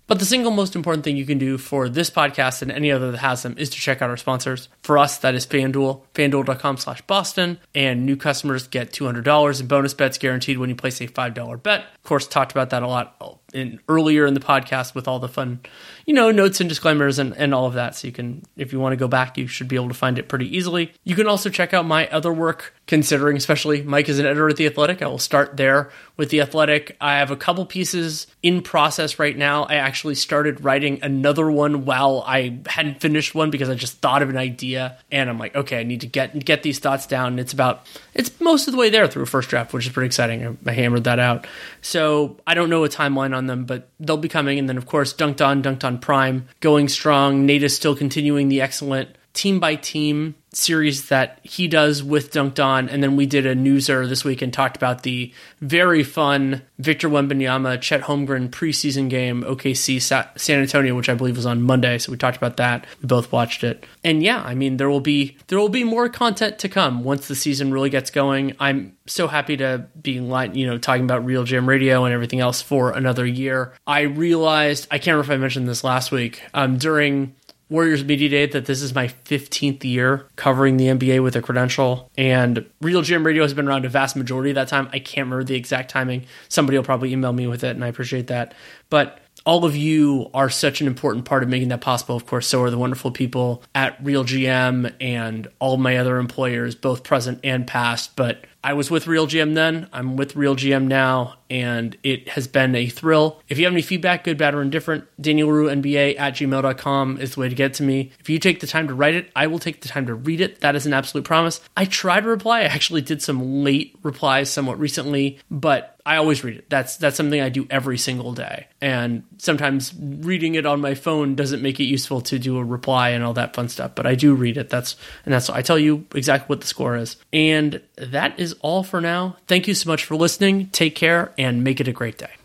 But the single most important thing you can do for this podcast and any other that has them is to check out our sponsors. For us, that is FanDuel, FanDuel.com slash Boston, and new customers get two hundred dollars in bonus bets guaranteed when you place a five dollars bet. Of course, talked about that a lot in, earlier in the podcast with all the fun, you know, notes and disclaimers and, and all of that. So you can, if you want to go back, you should be able to find it pretty easily. You can also check out my other work, considering especially Mike is an editor at The Athletic. I will start there with The Athletic. I have a couple pieces in process right now. I actually started writing another one while I hadn't finished one because I just thought of an idea and I'm like, okay, I need to get get these thoughts down. And it's about, it's most of the way there through first draft, which is pretty exciting. I, I hammered that out. So I don't know a timeline on them, but they'll be coming. And then of course, Dunked On, Dunked On Prime, going strong. Nate is still continuing the excellent team by team series that he does with Dunked On, and then we did a newser this week and talked about the very fun Victor Wembanyama, Chet Holmgren preseason game, O K C San Antonio, which I believe was on Monday. So we talked about that. We both watched it, and yeah, I mean there will be there will be more content to come once the season really gets going. I'm so happy to be line, you know, talking about Real G M Radio and everything else for another year. I realized I can't remember if I mentioned this last week um, during Warriors Media Day that this is my fifteenth year covering the N B A with a credential, and Real G M Radio has been around a vast majority of that time. I can't remember the exact timing. Somebody will probably email me with it, and I appreciate that. But all of you are such an important part of making that possible. Of course, so are the wonderful people at Real G M and all my other employers, both present and past. But I was with Real G M then, I'm with Real G M now, and it has been a thrill. If you have any feedback, good, bad, or indifferent, daniel rue n b a at gmail dot com is the way to get to me. If you take the time to write it, I will take the time to read it. That is an absolute promise. I try to reply. I actually did some late replies somewhat recently, but I always read it. That's that's something I do every single day. And sometimes reading it on my phone doesn't make it useful to do a reply and all that fun stuff, but I do read it. That's and that's I tell you exactly what the score is. And that is all for now. Thank you so much for listening. Take care and make it a great day.